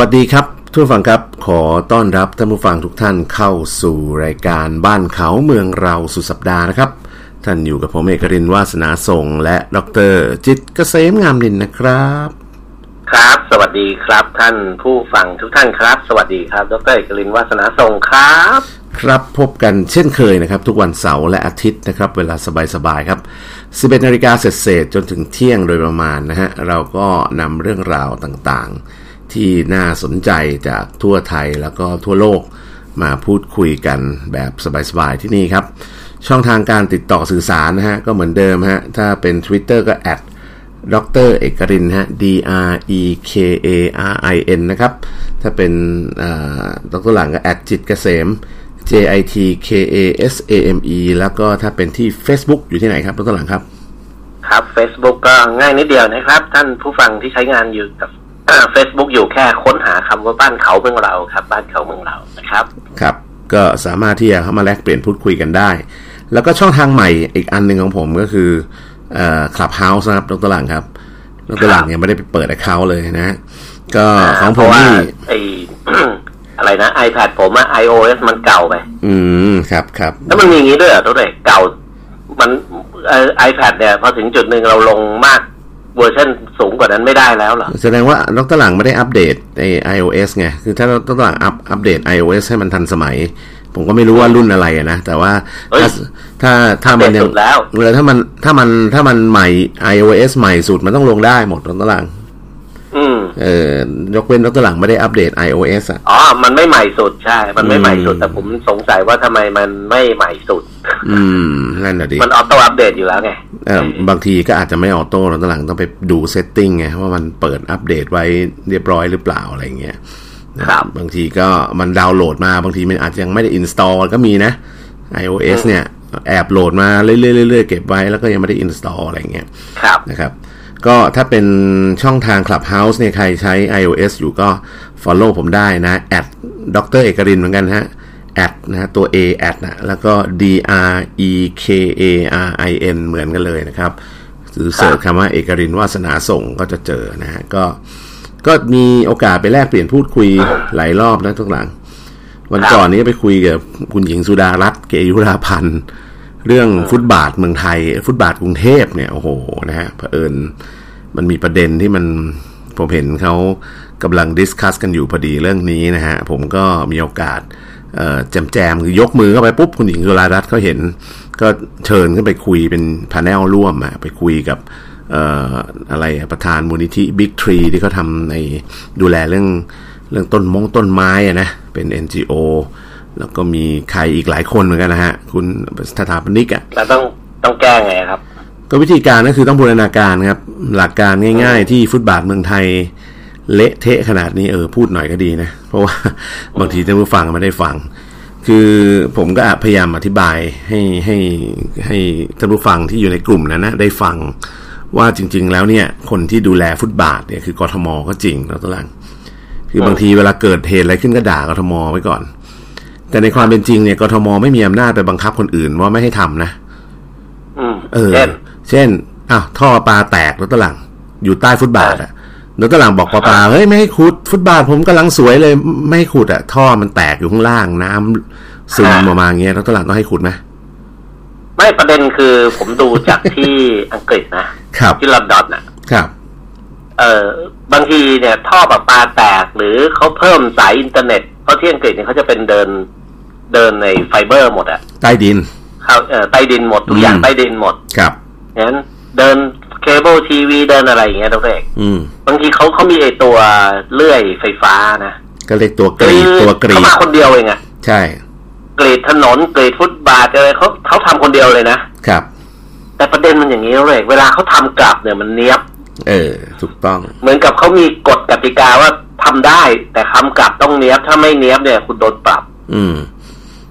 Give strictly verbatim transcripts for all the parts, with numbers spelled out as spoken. วัสดีครับทุกผู้ฟังครับขอต้อนรับท่านผู้ฟังทุกท่านเข้าสู่รายการบ้านเขาเมืองเราสุดสัปดาห์นะครับท่านอยู่กับผมเอกรินทร์วาสนาส่งและดร.จิตรเกษมงามนินนะครับครับสวัสดีครับท่านผู้ฟังทุกท่านครับสวัสดีครับดร.เอกรินทร์วาสนาส่งครับครับพบกันเช่นเคยนะครับทุกวันเสาร์และอาทิตย์นะครับเวลาสบายๆครับ สิบเอ็ดนาฬิกา เศษๆจนถึงเที่ยงโดยประมาณนะฮะเราก็นำเรื่องราวต่างๆที่น่าสนใจจากทั่วไทยแล้วก็ทั่วโลกมาพูดคุยกันแบบสบายๆที่นี่ครับช่องทางการติดต่อสื่อสารนะฮะก็เหมือนเดิมฮะถ้าเป็น Twitter ก็ ดร. เอกรินทร์ฮะ D R E K A R I N นะครับถ้าเป็นดร.หลังก็ แอท จิตรเกษม J I T K A S A M E แล้วก็ถ้าเป็นที่ Facebook อยู่ที่ไหนครับดร.หลังครับครับ Facebook ก็ง่ายนิดเดียวนะครับท่านผู้ฟังที่ใช้งานอยู่กับ Facebook อยู่แค่ค้นหาคำว่าบ้านเขาเมืองเราครับบ้านเขาเมืองเรานะครับครับก็สามารถที่จะเข้ามาแลกเปลี่ยนพูดคุยกันได้แล้วก็ช่องทางใหม่อีกอันหนึ่งของผมก็คือเอ่อ Clubhouse นะครับดร.หลังครับดร.หลังยังไม่ได้ไปเปิด account เลยนะก็ของผมนี่ไอ้อะไรนะ iPad ผมอ่ะ iOS มันเก่าไปอืมครับๆแล้วมันมีอย่างงี้ด้วยเหรอตัวเองเก่ามันเอ่อ iPad เนี่ยพอถึงจุดนึงเราลงมากเวอร์ชันสูงกว่านั้นไม่ได้แล้วเหรอแสดงว่าดร.หลังไม่ได้อัปเดตไอ้ iOS ไงคือถ้าดร.หลังอัปอัปเดต iOS ให้มันทันสมัยผมก็ไม่รู้ว่ารุ่นอะไรนะแต่ว่าถ้าถ้ามันยังเวลาถ้ามันถ้ามันถ้ามันใหม่ iOS ใหม่สุดมันต้องลงได้หมดดร.หลังอืมเอ่อยกเว้นดร.หลังไม่ได้อัปเดต iOS อ่ะอ๋อมันไม่ใหม่สุดใช่มันไม่ใหม่สุดแต่ผมสงสัยว่าทำไมมันไม่ใหม่สุดอืมนั่นน่ะดิมันออโต้อัปเดตอยู่แล้วไงเออบางทีก็อาจจะไม่ออโต้ดร.หลังต้องไปดูเซตติ้งไงว่ามันเปิดอัปเดตไว้เรียบร้อยหรือเปล่าอะไรเงี้ยบางทีก็มันดาวน์โหลดมาบางทีมันอาจจะยังไม่ได้อินสตอลก็มีนะ iOS เนี่ยแอบโหลดมาเรื่อยๆเก็บไว้แล้วก็ยังไม่ได้อินสตอลอะไรเงี้ยนะครับก็ถ้าเป็นช่องทาง Clubhouse เนี่ยใครใช้ iOS อยู่ก็ follow ผมได้นะ แอท ดร. เอกรินทร์เหมือนกันฮะ at นะตัว A at นะแล้วก็ D R E K A R I N เหมือนกันเลยนะครับหรือเสิร์ชคำว่าเอกรินทร์วาสนาส่งก็จะเจอนะฮะก็ก็มีโอกาสไปแลกเปลี่ยนพูดคุยหลายรอบนะทุกหลังวันก่อนนี้ไปคุยกับคุณหญิงสุดารัตน์เกยุราพันธ์เรื่องฟุตบาทเมืองไทยฟุตบาทกรุงเทพเนี่ยโอ้โหนะฮะเผอิญมันมีประเด็นที่มันผมเห็นเขากำลังดิสคัสกันอยู่พอดีเรื่องนี้นะฮะผมก็มีโอกาสแจมแจมคือยกมือเข้าไปปุ๊บคุณหญิงสุดารัตน์เขาเห็นก็เชิญขึ้นไปคุยเป็นพาเนลร่วมอะไปคุยกับเอ่ออะไรประธานมูลนิธิ Big Tree ที่เขาทำในดูแลเรื่องเรื่องต้นมงต้นไม้อะนะเป็น เอ็น จี โอ แล้วก็มีใครอีกหลายคนเหมือนกันนะฮะคุณสถาปนิกอ่ะแล้วต้องต้องแก้ไงครับก็วิธีการก็คือต้องบูรณาการครับหลักการง่ายๆที่ฟุตบาทเมืองไทยเละเทะขนาดนี้เออพูดหน่อยก็ดีนะเพราะว่าบางทีท่านผู้ฟังไม่ได้ฟังคือผมก็พยายามอธิบายให้ให้ให้ท่านผู้ฟังที่อยู่ในกลุ่มนั้นนะได้ฟังว่าจริงๆแล้วเนี่ยคนที่ดูแลฟุตบาทเนี่ยคือกทม.ก็จริงนะตัวหลังคือบางทีเวลาเกิดเหตุอะไรขึ้นก็ด่ากทม.ไว้ก่อนแต่ในความเป็นจริงเนี่ยกทม.ไม่มีอำนาจไปบังคับคนอื่นว่าไม่ให้ทำนะเออเช่นอ้าวท่อปลาแตกนะตัวหลังอยู่ใต้ฟุตบาทอ่ะนะตัวหลังบอกปลาเฮ้ยไม่ให้ขุดฟุตบาทผมกำลังสวยเลยไม่ให้ขุดอ่ะท่อมันแตกอยู่ข้างล่างน้ำซึมออกมาอย่างเงี้ยนะตัวหลังต้องให้ขุดไหมไม่ประเด็นคือผมดูจากที่อังกฤษนะที่ลอนดอนน่ะเออบางทีเนี่ยท่อประปาแตกหรือเขาเพิ่มสายอินเทอร์เน็ตเพราะที่อังกฤษเนี่ยเขาจะเป็นเดินเดินในไฟเบอร์หมดอ่ะใต้ดินเขาเออใต้ดินหมดทุกอย่างใต้ดินหมดครับงั้นเดินเคเบิลทีวีเดินอะไรอย่างเงี้ยตัวเองบางทีเขาเขามีไอตัวเลื่อยไฟฟ้านะก็เรียกตัวกรีดตัวกรีดเขามาคนเดียวเองอ่ะใช่เกรดถนนเกรดฟุตบาทอะไรเขาเขาทำคนเดียวเลยนะครับแต่ประเด็นมันอย่างนี้เลยเวลาเขาทำกลับเนี่ยมันเนี้ยบเออถูกต้องเหมือนกับเขามีกฎกติกาว่าทำได้แต่ทำกลับต้องเนี้ยบถ้าไม่เนี้ยบเนี่ยคุณโดนปรับอืม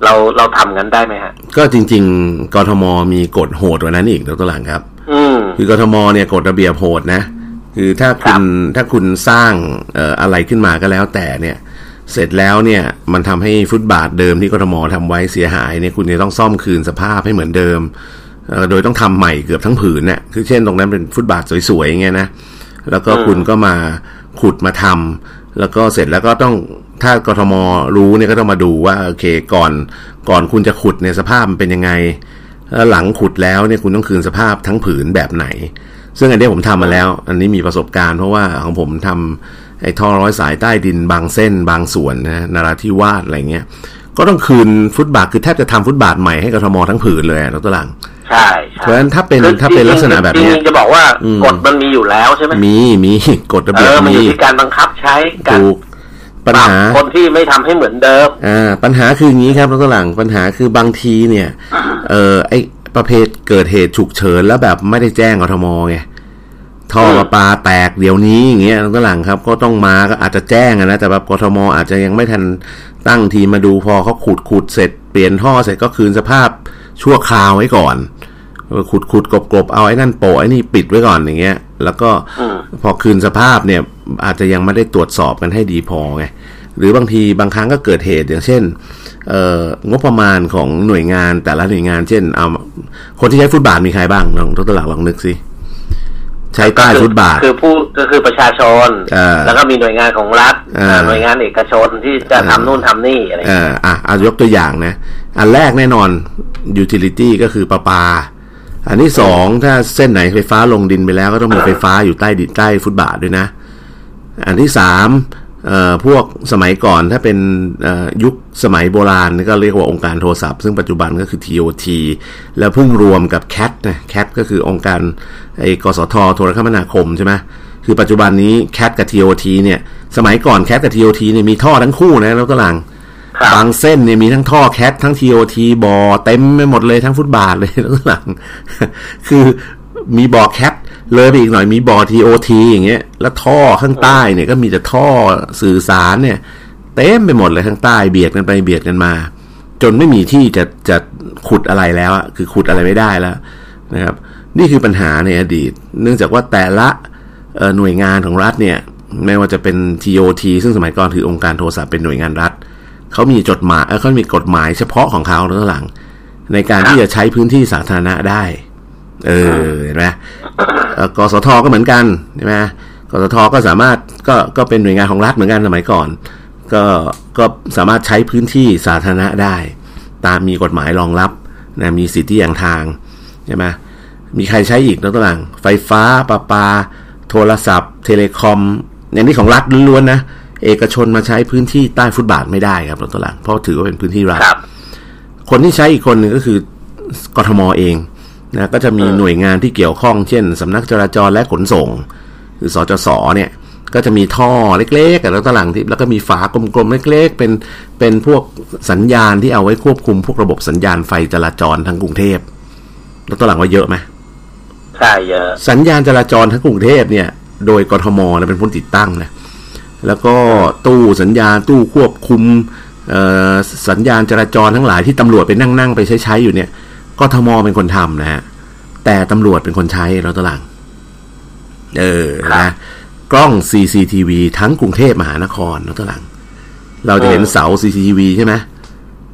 เราเราทำกันได้ไหมฮะก็จริงๆกทม.มีกฎโหดกว่านั้นอีกตัวตัวหลังครับอืมคือกทม.เนี่ยกฎระเบียบโหดนะคือถ้าคุณถ้าคุณสร้างเอ่ออะไรขึ้นมาก็แล้วแต่เนี่ยเสร็จแล้วเนี่ยมันทำให้ฟุตบาทเดิมที่กทม.ทำไว้เสียหายเนี่ยคุณจะต้องซ่อมคืนสภาพให้เหมือนเดิมโดยต้องทำใหม่เกือบทั้งผืนเนี่ยคือเช่นตรงนั้นเป็นฟุตบาทสวยๆอย่างเงี้ยนะแล้วก็คุณก็มาขุดมาทำ แล้วก็เสร็จแล้วก็ต้องถ้ากทม.รู้เนี่ยก็ต้องมาดูว่าโอเคก่อนก่อนคุณจะขุดในสภาพมันเป็นยังไงหลังขุดแล้วเนี่ยคุณต้องคืนสภาพทั้งผืนแบบไหนซึ่งอันนี้ผมทำมาแล้วอันนี้มีประสบการณ์เพราะว่าของผมทำไอ้ท่อร้อยสายใต้ดินบางเส้นบางส่วนนะนราธิวาสอะไรเงี้ยก็ต้องคืนฟุตบาทคือแทบจะทำฟุตบาทใหม่ให้กทม.ทั้งผืนเลยนะตัวหลังใช่เพราะฉะนั้นถ้าเป็นถ้าเป็นลักษณะแบบนี้จะบอกว่ากฎมันมีอยู่แล้วใช่ไหมมีมีกฎระเบียบมีการบังคับใช้การปัญหาคนที่ไม่ทำให้เหมือนเดิมอ่าปัญหาคืออย่างนี้ครับตัวหลังปัญหาคือบางทีเนี่ยเออไอประเภทเกิดเหตุฉุกเฉินแล้วแบบไม่ได้แจ้งกทม.ไงท่อประปาแตกเดี๋ยวนี้อย่างเงี้ยตัวหลังครับก็ต้องมาก็อาจจะแจ้งนะแต่แบบกทม.อาจจะยังไม่ทันตั้งทีมาดูพอเขาขุดขุดเสร็จเปลี่ยนท่อเสร็จก็คืนสภาพชั่วคราวไว้ก่อนขุดขุดกบกบเอาไอ้นั่นโปะไอ้นี่ปิดไว้ก่อนอย่างเงี้ยแล้วก็พอคืนสภาพเนี่ยอาจจะยังไม่ได้ตรวจสอบกันให้ดีพอไงหรือบางทีบางครั้งก็เกิดเหตุอย่างเช่นงบประมาณของหน่วยงานแต่ละหน่วยงานเช่นเอาคนที่ใช้ฟุตบาทมีใครบ้างลองทดลองลองนึกสิใช้ใต้ฟุตบาทคือผู้ก็คือประชาชนแล้วก็มีหน่วยงานของรัฐหน่วยงานเอกชนที่จะทำนู่นทำนี่อะไรอ่าอ่ะเอายกตัวอย่างนะอันแรกแน่นอนยูทิลิตี้ก็คือประปาอันที่สองถ้าเส้นไหนไฟฟ้าลงดินไปแล้วก็ต้องมีไฟฟ้าอยู่ใต้ดินใต้ฟุตบาทด้วยนะอันที่สามเอ่อพวกสมัยก่อนถ้าเป็นยุคสมัยโบราณนี่ก็เรียกว่าองค์การโทรศัพท์ซึ่งปัจจุบันก็คือ ที โอ ที แล้วเพิ่งรวมกับ แคท นะ แคท ก็คือองค์การไอ้กสทโทรคมนาคมใช่ไหมคือปัจจุบันนี้ แคท กับ ที โอ ที เนี่ยสมัยก่อน แคท กับ ที โอ ที เนี่ยมีท่อทั้งคู่นะแล้วก็หลังบางเส้นเนี่ยมีทั้งท่อ แคท ทั้ง ที โอ ที บ่อเต็มไปหมดเลยทั้งฟุตบาทเลยแล้วก็หลังคือมีบ่อ แคทเลยไปอีกหน่อยมีบอ ที โอ ที อย่างเงี้ยแล้วท่อข้างใต้เนี่ยก็มีแต่ท่อสื่อสารเนี่ยเต็มไปหมดเลยข้างใต้เบียดกันไปเบียดกันมาจนไม่มีที่จะจะขุดอะไรแล้วอ่ะคือขุดอะไรไม่ได้แล้วนะครับนี่คือปัญหาในอดีตเนื่องจากว่าแต่ละหน่วยงานของรัฐเนี่ยไม่ว่าจะเป็น ที โอ ที ซึ่งสมัยก่อนถือองค์การโทรศัพท์เป็นหน่วยงานรัฐเขามีจดหมายเขามีกฎหมายเฉพาะของเขาแล้วหลังในการที่จะใช้พื้นที่สาธารณะได้เออเห็นไหมกสทก็เหมือนกันใช่ไหมกสทก็สามารถก็ก็เป็นหน่วยงานของรัฐเหมือนกันสมัยก่อนก็ก็สามารถใช้พื้นที่สาธารณะได้ตามมีกฎหมายรองรับนะมีสิทธิอย่างทางใช่ไหมมีใครใช้อีกนะตัวหลังไฟฟ้าประปาโทรศัพท์เทเลคอมอย่างนี้ของรัฐล้วนๆนะเอกชนมาใช้พื้นที่ใต้ฟุตบาทไม่ได้ครับตัวหลังเพราะถือว่าเป็นพื้นที่รัฐคนที่ใช้อีกคนหนึ่งก็คือกทม.เองนะก็จะมีหน่วยงานที่เกี่ยวข้องเช่นสำนักจราจรและขนส่งหรือสจส.เนี่ยก็จะมีท่อเล็กๆแล้วตะหลังที่แล้วก็มีฝากลมๆเล็กๆเป็นเป็นพวกสัญญาณที่เอาไว้ควบคุมพวกระบบสัญญาณไฟจราจรทั้งกรุงเทพแล้วตะหลังว่าเยอะไหมใช่เยอะสัญญาณจราจรทั้งกรุงเทพเนี่ยโดยกทม.เป็นผู้ติดตั้งนะแล้วก็ตู้สัญญาณตู้ควบคุมสัญญาณจราจรทั้งหลายที่ตำรวจไปนั่งๆไปใช้ๆอยู่เนี่ยกทม.เป็นคนทำนะฮะแต่ตำรวจเป็นคนใช้เราตะหลังเออนะกล้อง ซี ซี ที วี ทั้งกรุงเทพมหานครเราตะหลังเราจะเห็นเสา ซี ซี ที วี ใช่ไหม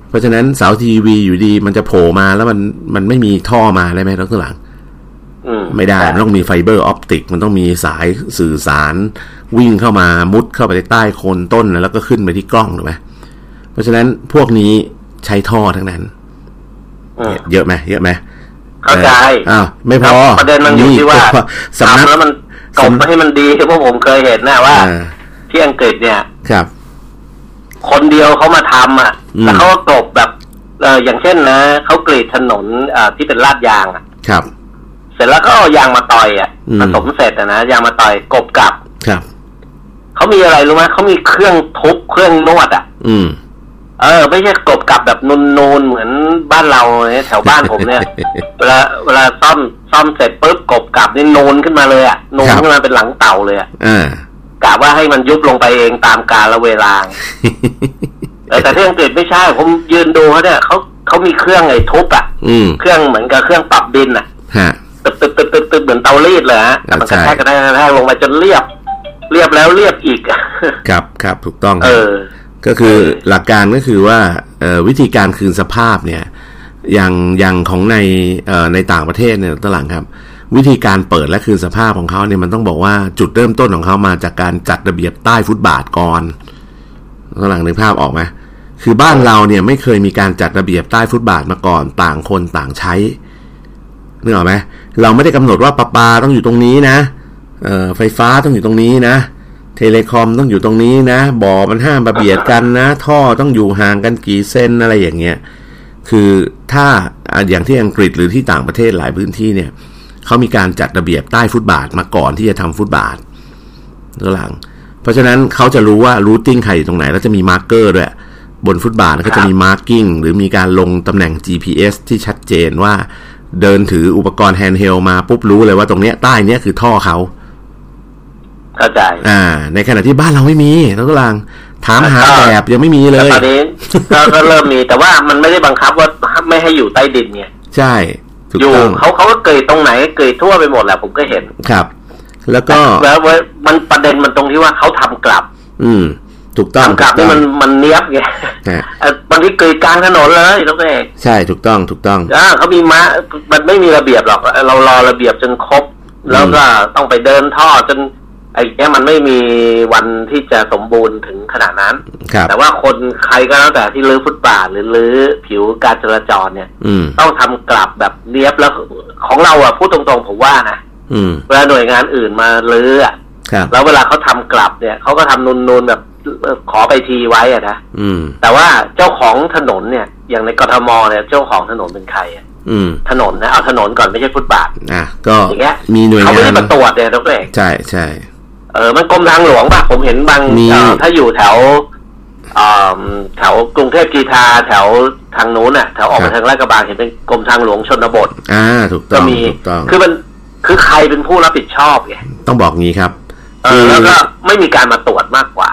เพราะฉะนั้นเสา ซี ซี ที วี อยู่ดีมันจะโผล่มาแล้วมันมันไม่มีท่อมาได้ไหมเราตะหลังไม่ได้มันต้องมีไฟเบอร์ออปติกมันต้องมีสายสื่อสารวิ่งเข้ามามุดเข้าไปใต้โคนต้นแล้วก็ขึ้นไปที่กล้องถูกไหมเพราะฉะนั้นพวกนี้ใช้ท่อทั้งนั้นเยอะไหมเยอะไหมเข้าใจอ้าวไม่พอประเด็นมันอยู่ที่ว่าสำนักแล้วมันกลมให้มันดีคือพวกผมเคยเห็นนะว่าที่อังกฤษเนี่ยครับคนเดียวเขามาทำอ่ะแล้วเขาก็กลบแบบเอออย่างเช่นนะเขากรีดถนนอ่าที่เป็นลาดยางอ่ะครับเสร็จแล้วก็เอายางมาต่อยอ่ะผสมเสร็จนะยางมาต่อยกลบกลับครับเขามีอะไรรู้ไหมเขามีเครื่องทุบเครื่องนวดอ่ะอืมเออไม่ใช่กลบกลับแบบนูนนูนเหมือนบ้านเราเนี่ยแถวบ้านผมเนี่ยเวลาเวลาซ่อมซ่อมเสร็จปุ๊บกลบกลับนี่นูนขึ้นมาเลยอ่ะนูนขึ้นมาเป็นหลังเต่าเลยอ่ะกะว่าให้มันยุบลงไปเองตามกาลเวลาแต่ที่อังกฤษไม่ใช่ผมยืนดูเขาเนี่ยเขาเขามีเครื่องไอ้ทุบอ่ะเครื่องเหมือนกับเครื่องปรับดินอ่ะตึ๊บตึ๊บตึ๊บตึ๊บตึ๊บเหมือนเตารีดเลยฮะมันกระแทกกระแทกกระแทกลงมาจนเรียบเรียบแล้วเรียบอีกครับครับถูกต้องเออก็คือหลักการก็คือว่าวิธีการคืนสภาพเนี่ยอย่างอย่างของในในต่างประเทศเนี่ยตะหลังครับ วิธีการเปิดและคืนสภาพของเขาเนี่ยมันต้องบอกว่าจุดเริ่มต้นของเขามาจากการจัดระเบียบใต้ฟุตบาทก่อนกำลังนึกภาพออกไหมคือบ้านเราเนี่ยไม่เคยมีการจัดระเบียบใต้ฟุตบาทมาก่อนต่างคนต่างใช้นึกออกไหมเราไม่ได้กำหนดว่าประปาต้องอยู่ตรงนี้นะเอ่อไฟฟ้าต้องอยู่ตรงนี้นะเทเลคอมต้องอยู่ตรงนี้นะบ่อมันห้ามมาเบียดกันนะท่อต้องอยู่ห่างกันกี่เส้นอะไรอย่างเงี้ยคือถ้าอย่างที่อังกฤษหรือที่ต่างประเทศหลายพื้นที่เนี่ยเขามีการจัดระเบียบใต้ฟุตบาทมาก่อนที่จะทำฟุตบาทหลังเพราะฉะนั้นเขาจะรู้ว่ารูทติ้งใครอยู่ตรงไหนแล้วจะมีมาร์คเกอร์ด้วยบนฟุตบาทก็จะมีมาร์คกิ้งหรือมีการลงตำแหน่ง จี พี เอส ที่ชัดเจนว่าเดินถืออุปกรณ์แฮนด์เฮลมาปุ๊บรู้เลยว่าตรงเนี้ยใต้เนี้ยคือท่อเขาเข้าใจอ่าในขณะที่บ้านเราไม่มีเรากำลังถามหาแบบยังไม่มีเลยตอนนี้ก็เริ่มมีแต่ว่ามันไม่ได้บังคับว่าไม่ให้อยู่ใต้ดินเนี่ยใช่อยู่เขาเขาก็เกยตรงไหนเกยทั่วไปหมดแหละผมก็เห็นครับแล้วก็แล้วมันประเด็นมันตรงที่ว่าเขาทำกลับอืมถูกต้องกลับนี่มันมันเนี้ยบไงบางทีเกยกลางถนนเลยแล้วก็ใช่ถูกต้องถูกต้องอ่าเขามีม้ามันไม่มีระเบียบหรอกเรารอระเบียบจนครบแล้วก็ต้องไปเดินท่อจนไอ้เนี่ยมันไม่มีวันที่จะสมบูรณ์ถึงขนาดนั้นแต่ว่าคนใครก็แล้วแต่ที่ลื้อฟุตบาทหรือลื้อผิวการจราจรเนี่ยต้องทำกลับแบบเนี้ยบแล้วของเราอ่ะพูดตรงๆผมว่านะเวลาหน่วยงานอื่นมาลื้อแล้วเวลาเขาทำกลับเนี่ยเขาก็ทำนูนๆแบบขอไปทีไว้อะนะแต่ว่าเจ้าของถนนเนี่ยอย่างในกทมเนี่ยเจ้าของถนนเป็นใครอ่ะถนนนะเอาถนนก่อนไม่ใช่ฟุตบาทอ่ะก็อย่างเงี้ยมีหน่วยงานเขาไม่ได้มาตรวจเนี่ยทุกเรื่องใช่ใช่เออมันกรมทางหลวงป่ะผมเห็นบางถ้าอยู่แถวแถวกรุงเทพกีฬาแถวทางนู้นน่ะแถวออกมาทางลาดกระบังเห็นเป็นกรมทางหลวงชนบทอ่าถูกต้องถูกต้องคือมันคือใครเป็นผู้รับผิดชอบไงต้องบอกงี้ครับเออแล้วก็ไม่มีการมาตรวจมากกว่า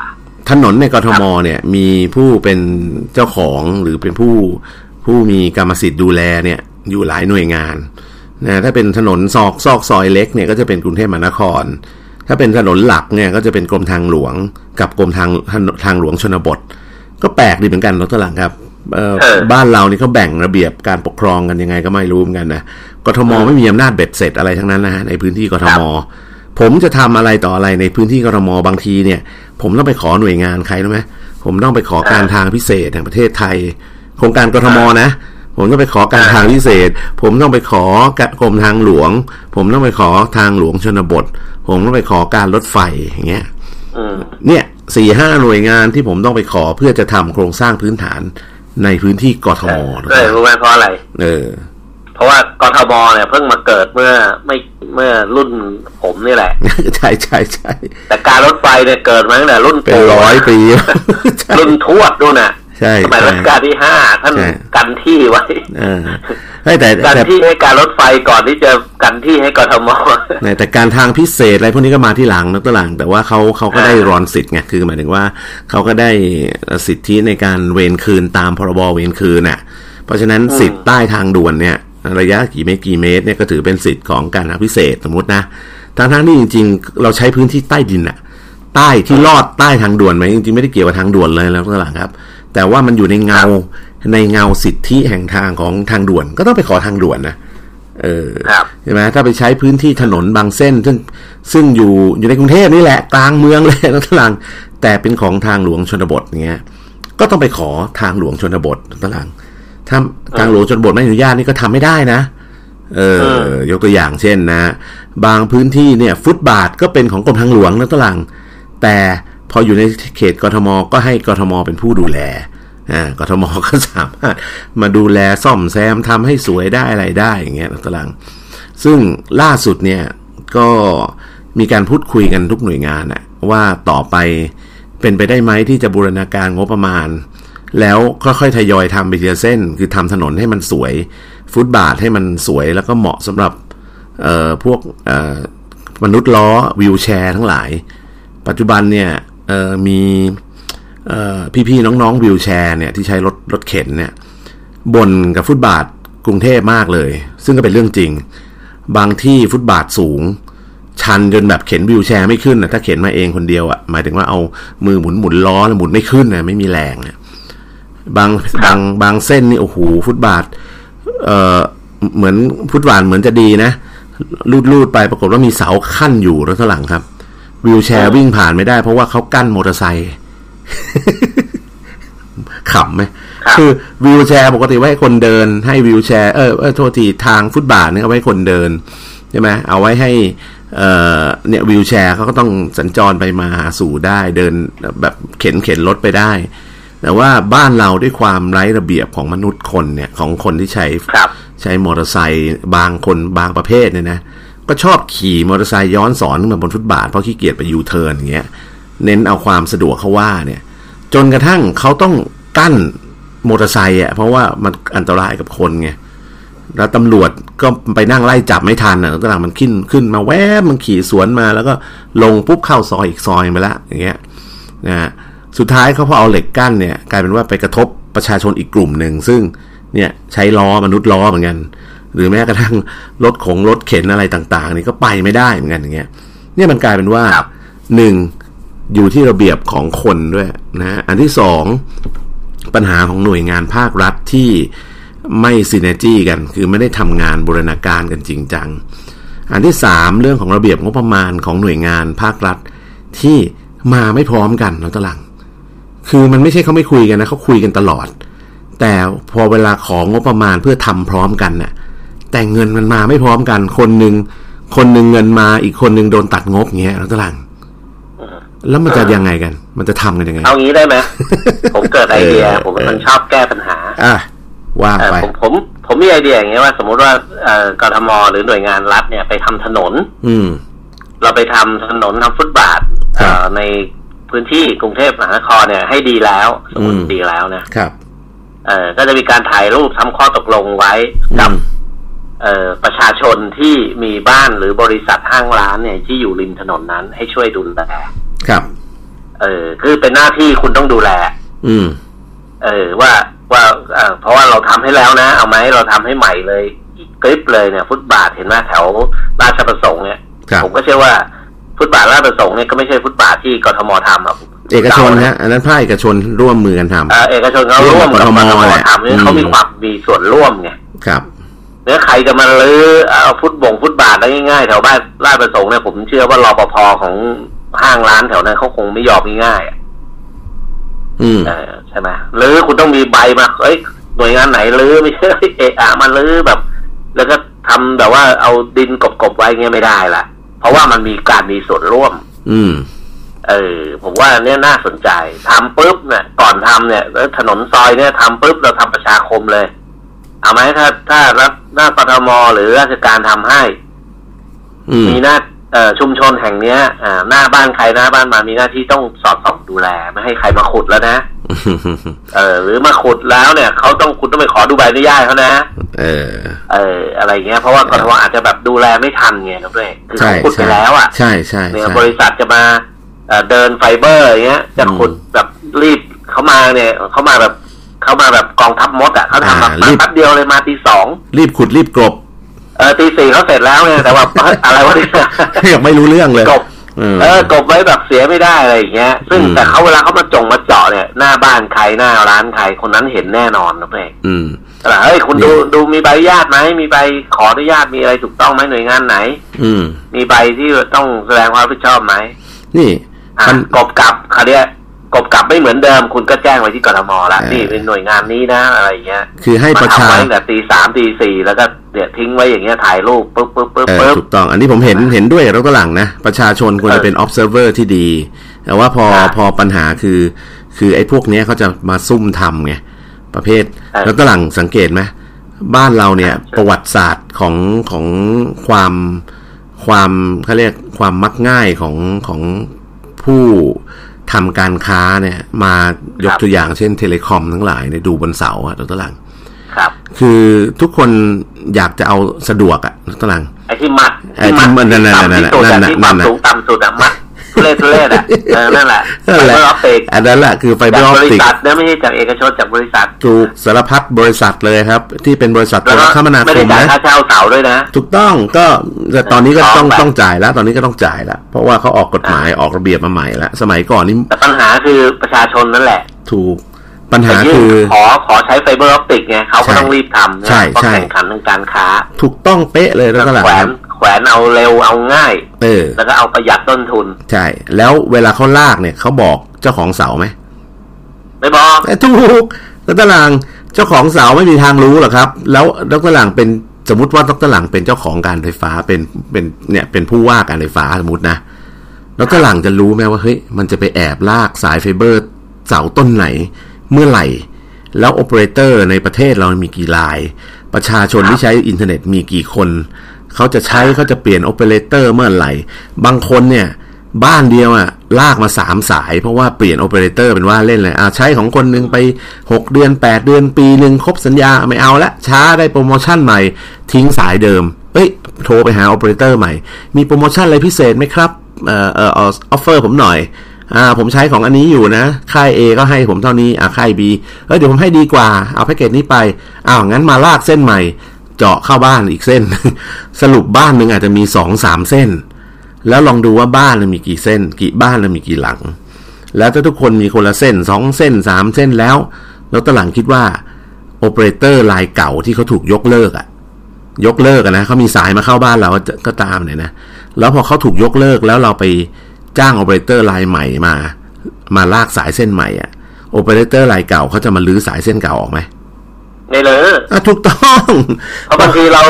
ถนนในกทมเนี่ยมีผู้เป็นเจ้าของหรือเป็นผู้ผู้มีกรรมสิทธิ์ดูแลเนี่ยอยู่หลายหน่วยงานนะถ้าเป็นถนนซอกซอกซอยเล็กเนี่ยก็จะเป็นกรุงเทพมหานครถ้าเป็นถนนหลักเนี่ยก็จะเป็นกรมทางหลวงกับกรมทางทางหลวงชนบทก็แปลกดีเหมือนกันนะตัวหลังครับบ้านเรานี่เขาแบ่งระเบียบการปกครองกันยังไงก็ไม่รู้เหมือนกันนะกทมไม่มีอำนาจเบ็ดเสร็จอะไรทั้งนั้นนะฮะในพื้นที่กทมผมจะทำอะไรต่ออะไรในพื้นที่กทมบางทีเนี่ยผมต้องไปขอหน่วยงานใครรู้ไหมผมต้องไปขอการทางพิเศษแห่งประเทศไทยโครงการกทมนะผมต้องไปขอการทางพิเศษผมต้องไปขอกรมทางหลวงผมต้องไปขอทางหลวงชนบทผมต้องไปขอการรถไฟอย่างเงี้ยเนี่ยสี่ห้าหน่วยงานที่ผมต้องไปขอเพื่อจะทำโครงสร้างพื้นฐานในพื้นที่กทมเออรู้ไหมเพราะอะไรเออเพราะว่ากทมเนี่ยเพิ่งมาเกิดเมื่อไม่เมื่อรุ่นผมนี่แหละใช่ใช่ใช่แต่การรถไฟเนี่ยเกิดมาตั้งแต่รุ่นเป็นร้อยปีรุ่นทวดด้วยนะใช่สมัยรัชกาลที่ห้าท่านกันที่ไว้แต่การที่ให้การรถไฟก่อนที่จะกันที่ให้กทมแต่การทางพิเศษอะไรพวกนี้ก็มาที่หลังนะตัวหลังแต่ว่าเขาเขาก็ได้รอนสิทธิ์ไงคือหมายถึงว่าเขาก็ได้สิทธิในการเวรคืนตามพรบเวรคืนน่ะเพราะฉะนั้นสิทธิ์ใต้ทางด่วนเนี่ยระยะกี่เมตรกี่เมตรเนี่ยก็ถือเป็นสิทธิ์ของการทางพิเศษสมมตินะทางทางนี่จริงๆเราใช้พื้นที่ใต้ดินน่ะใต้ที่ลอดใต้ทางด่วนไหมจริงๆไม่ได้เกี่ยวกับทางด่วนเลยแล้วตัวหลังครับแต่ว่ามันอยู่ในเงาในเงาสิทธิแห่งทางของทางด่วนก็ต้องไปขอทางด่วนนะเออใช่ไหมถ้าไปใช้พื้นที่ถนนบางเส้นซึ่งซึ่งอยู่อยู่ในกรุงเทพนี่แหละกลางเมืองเลยนะตารางแต่เป็นของทางหลวงชนบทเงี้ยก็ต้องไปขอทางหลวงชนบทตารางถ้าทางหลวงชนบทไม่อนุญาตนี่ก็ทำไม่ได้นะเออยกตัวอย่างเช่นนะบางพื้นที่เนี่ยฟุตบาทก็เป็นของกรมทางหลวงนะตารางแต่พออยู่ในเขตกทมก็ให้กทมเป็นผู้ดูแลอ่ากทมก็สามารถมาดูแลซ่อมแซมทำให้สวยได้อะไรได้อย่างเงี้ยตารางซึ่งล่าสุดเนี่ยก็มีการพูดคุยกันทุกหน่วยงานน่ะว่าต่อไปเป็นไปได้ไหมที่จะบูรณาการงบประมาณแล้วค่อยๆทยอยทำไปทีละเส้นคือทำถนนให้มันสวยฟุตบาทให้มันสวยแล้วก็เหมาะสำหรับเอ่อพวกเอ่อมนุษย์ล้อวีลแชร์ทั้งหลายปัจจุบันเนี่ยเอ่อมีเอ่อพี่ๆน้องๆวีลแชร์เนี่ยที่ใช้รถรถเข็นเนี่ยบ่นกับฟุตบาทกรุงเทพมากเลยซึ่งก็เป็นเรื่องจริงบางที่ฟุตบาทสูงชันจนแบบเข็นวีลแชร์ไม่ขึ้นนะถ้าเข็นมาเองคนเดียวอ่ะหมายถึงว่าเอามือหมุนหมุนล้อหมุนไม่ขึ้นนะไม่มีแรงนะบางบางบางเส้นนี่โอ้โหฟุตบาทเอ่อเหมือนฟุตบาทเหมือนจะดีนะ ลูดๆไปปรากฏว่ามีเสาขั้นอยู่รถข้างหลังครับวีลแชร์วิ่งผ่านไม่ได้เพราะว่าเขากั้นมอเตอร์ไซค์ขำไหมคือวีลแชร์ปกติไว้คนเดินให้วีลแชร์เออเออโทษทีทางฟุตบาทเนี่ยเอาไว้คนเดินใช่ไหมเอาไว้ให้เอ่อเนี่ยวีลแชร์เขาก็ต้องสัญจรไปมาหาสู่ได้เดินแบบเข็นเข็นรถไปได้แต่ว่าบ้านเราด้วยความไร้ระเบียบของมนุษย์คนเนี่ยของคนที่ใช้ใช้มอเตอร์ไซค์บางคนบางประเภทเนี่ยนะก็ชอบขี่มอเตอร์ไซค์ย้อนสอนขึ้นมาบนฟุตบาทเพราะขี้เกียจไปยูเทิร์นอย่างเงี้ยเน้นเอาความสะดวกเขาว่าเนี่ยจนกระทั่งเขาต้องกั้นมอเตอร์ไซค์อ่ะเพราะว่ามันอันตรายกับคนไงแล้วตำรวจก็ไปนั่งไล่จับไม่ทันอ่ะต่างมันขึ้นขึ้นมาแวบมันขี่สวนมาแล้วก็ลงปุ๊บเข้าซอยอีกซอยไปละอย่างเงี้ยนะสุดท้ายเขาพอเอาเหล็กกั้นเนี่ยกลายเป็นว่าไปกระทบประชาชนอีกกลุ่มหนึ่งซึ่งเนี่ยใช้ล้อมนุษย์ล้อเหมือนกันหรือแม้กระทั่งรถของรถเข็นอะไรต่างๆนี่ก็ไปไม่ได้เหมือนกันอย่างเงี้ยเนี่ยมันกลายเป็นว่าหนึ่งอยู่ที่ระเบียบของคนด้วยนะอันที่สองปัญหาของหน่วยงานภาครัฐที่ไม่ซินเนจี้กันคือไม่ได้ทำงานบูรณาการกันจริงจังอันที่สามเรื่องของระเบียบงบประมาณของหน่วยงานภาครัฐที่มาไม่พร้อมกันนะตะลังคือมันไม่ใช่เขาไม่คุยกันนะเขาคุยกันตลอดแต่พอเวลาของงบประมาณเพื่อทำพร้อมกันน่ะแต่เงินมันมาไม่พร้อมกันคนหนึ่งคนหนึ่งเงินมาอีกคนหนึ่งโดนตัดงบเงี้ยแล้วตะลังแล้วมันจะยังไงกันมันจะทำกันยังไงเอางี้ได้ไหม ผมเกิดไอเดีย ผมเป็นคนชอบแก้ปัญหาอ่ะว่าไปผมผมผมมีไอเดียอย่างเงี้ยว่าสมมติว่ากทม.หรือหน่วยงานรัฐเนี่ยไปทำถนนอืมเราไปทำถนนทำฟุตบาทในพื้นที่กรุงเทพมหานครเนี่ยให้ดีแล้วสมมติดีแล้วนะครับเอ่อก็จะมีการถ่ายรูปทำข้อตกลงไว้กับเอ่อประชาชนที่มีบ้านหรือบริษัทห้างร้านเนี่ยที่อยู่ริมถนนนั้นให้ช่วยดูแลครับเออคือเป็นหน้าที่คุณต้องดูแลอืมเออว่าว่าเออเพราะว่าเราทำให้แล้วนะเอาไหมเราทำให้ใหม่เลยกริปเลยเนี่ยฟุตบาทเห็นไหมแถวราชประสงค์เนี่ยผมก็เชื่อว่าฟุตบาทราชประสงค์เนี่ยก็ไม่ใช่ฟุตบาทที่กทม.ทำครับเอกชนฮะอันนั้นภาคเอกชนร่วมมือกันทำเออเอกชนเขาร่วมกับกทม.ทำเนี่ยเขามีความมีส่วนร่วมไงครับแล้วใครจะมาลื้อเอาฟุตบ่งฟุตบาทได้ง่ายๆแถวบ้านราชประสงค์เนี่ยผมเชื่อว่ารปภ.ของห้างร้านแถวนั้นเขาคงไม่ยอมง่ายๆอืมเออใช่ไหมหรือคุณต้องมีใบมาเอ้ยหน่วยงานไหนลื้อไม่ใช่เอะอะมาลื้อแบบแล้วก็ทำแบบว่าเอาดินกบๆไว้เงี้ยไม่ได้ละเพราะว่ามันมีการมีส่วนร่วมอืมเออผมว่าเนี่ยน่าสนใจทำปุ๊บเนี่ยก่อนทำเนี่ยถนนซอยเนี่ยทำปุ๊บเราทำประชาคมเลยเอาไหมถ้าถ้ารัฐหน้ากทม.หรือราชการทำให้มีหน้าชุมชนแห่งเนี้ยหน้าบ้านใครหน้าบ้านมามีหน้าที่ต้องสอดส่องดูแลไม่ให้ใครมาขุดแล้วนะ เออหรือมาขุดแล้วเนี่ยเขาต้องคุณต้องไปขอดูใบอนุญาตเขานะเออเอออะไรเงี้ยเพราะว่ากทม.อาจจะแบบดูแลไม่ทันไงนะด้วยคือเขาขุดไปแล้วอ่ะใช่ใช่เนี่ยบริษัทจะมาเดินไฟเบอร์อย่างเงี้ยจะขุดแบบรีบเขามาเนี่ยเขามาแบบเขามาแบบกองทัพมดอ่ะเขาทำแบบแป๊บเดียวเลยมาตีสองรีบขุดรีบกลบเออตีสี่เขาเสร็จแล้วไงแต่ว่า อะไรวะเนี่ยยังไม่รู้เรื่องเลยกบเออกบไว้แบบเสียไม่ได้อะไรอย่างเงี้ยซึ่งแต่เขาเวลาเขามาจงมาเจาะเนี่ยหน้าบ้านใครหน้าร้านใครคนนั้นเห็นแน่นอนนะเพื่อนอืมแต่เฮ้ยคุณดูดูมีใบอนุญาตไหมมีใบขออนุญาตมีอะไรถูกต้องไหมหน่วยงานไหนอืมมีใบที่ต้องแสดงความรับผิดชอบไหมนี่กบกลับเขาเรียกกบกลับไม่เหมือนเดิมคุณก็แจ้งไว้ที่กทม.แล้วนี่เป็นหน่วยงานนี้นะอะไรอย่างเงี้ยคือให้ประชาชนแบบตีสามตีสี่แล้วก็เดี๋ยวทิ้งไว้อย่างเงี้ยถ่ายรูปปึ๊บปึ๊บปึ๊บปึ๊บถูกต้องอันนี้ผมเห็นเห็นด้วยแล้วก็หลังนะประชาชนควรจะเป็น observer ที่ดีแต่ว่าพอพอปัญหาคือคือไอ้พวกเนี้ยเขาจะมาซุ่มทำไงประเภทแล้วก็หลังสังเกตไหมบ้านเราเนี่ยประวัติศาสตร์ของของความความเขาเรียกความมักง่ายของของผู้ทำการค้าเนี่ยมายกตัวอย่างเช่นเทเลคอมทั้งหลายเนี่ยดูบนเสาอะตัวตลังครับคือทุกคนอยากจะเอาสะดวกอะตัวตลังไอ้ที่มัดไอ้ที่มัดนั่นน่ะนั่นน่ะนั่นน่ะนั่นน่ะสูงต่ำสุดอะมัดทุเรศทุเรศอะนั่นแหละไฟเบอร์ออปติกอันนั้นแหละคือไฟเบอร์ออปติกจากบริษัทนะไม่ใช่จากเอกชนจากบริษัทถูกสารพัดบริษัทเลยครับที่เป็นบริษัทโทรคมนาคมนะไม่ได้จ่ายค่าเช่าเสาด้วยนะถูกต้องก็แต่ตอนนี้ก็ต้องต้องจ่ายแล้วตอนนี้ก็ต้องจ่ายแล้วเพราะว่าเขาออกกฎหมายออกระเบียบมาใหม่แล้วสมัยก่อนนี่แต่ปัญหาคือประชาชนนั่นแหละถูกปัญหาคือขอขอใช้ไฟเบอร์ออปติกไงเขาก็ต้องรีบทำเพราะแข่งขันทางการค้าถูกต้องเป๊ะเลยแล้วก็แหละแข แขวนเอาเร็วเอาง่ายเออแล้วก็เอาประหยัดต้นทุนใช่แล้วเวลาเขาลากเนี่ยเขาบอกเจ้าของเสาไหมไม่บอกไอ้ทุกดร.หลังเจ้าของเสาไม่มีทางรู้หรอกครับแล้วดร.หลังเป็นสมมติว่าดร.หลังเป็นเจ้าของการไฟฟ้าเป็นเป็นเนี่ยเป็นผู้ว่าการไฟฟ้าสมมตินะดร.หลังจะรู้ไหมว่าเฮ้ยมันจะไปแอบลากสายไฟเบอร์เสาต้นไหนเมื่อไหร่แล้วโอเปอเรเตอร์ในประเทศเรามีกี่รายประชาชนที่ใช้อินเทอร์เน็ตมีกี่คนเขาจะใช้เขาจะเปลี่ยนโอเปอเรเตอร์เมื่อไหร่บางคนเนี่ยบ้านเดียวอ่ะลากมาสามสายเพราะว่าเปลี่ยนโอเปอเรเตอร์เป็นว่าเล่นเลยอ่ะใช้ของคนนึงไปหกเดือนแปดเดือนปีนึงครบสัญญาไม่เอาละช้าได้โปรโมชั่นใหม่ทิ้งสายเดิมเอ้ยโทรไปหาโอเปอเรเตอร์ใหม่มีโปรโมชั่นอะไรพิเศษไหมครับเอ่อเอ่อออฟเฟอร์ผมหน่อยอ่าผมใช้ของอันนี้อยู่นะค่าย A ก็ให้ผมเท่านี้อ่ะค่าย B เอ้ยเดี๋ยวผมให้ดีกว่าเอาแพ็คเกจนี้ไปอ้าวงั้นมาลากเส้นใหม่เจาะเข้าบ้านอีกเส้น สรุปบ้านนึงอาจจะมี สองสาม เส้นแล้วลองดูว่าบ้านมีกี่เส้นกี่บ้านมีกี่หลังแล้วถ้าทุกคนมีคนละเส้นสองเส้นสามเส้นแล้วแล้วตะหลังคิดว่าโอเปอเรเตอร์รายเก่าที่เขาถูกยกเลิกอ่ะยกเลิกอ่ะนะเขามีสายมาเข้าบ้านเราก็ตามเนี่ยนะแล้วพอเขาถูกยกเลิกแล้วเราไปจ้างโอเปอเรเตอร์รายใหม่มามาลากสายเส้นใหม่อ่ะโอเปอเรเตอร์รายเก่าเขาจะมาลื้อสายเส้นเก่าออกไหมไม่เลยอ่ะถูกต้องเพราะบางทีเรา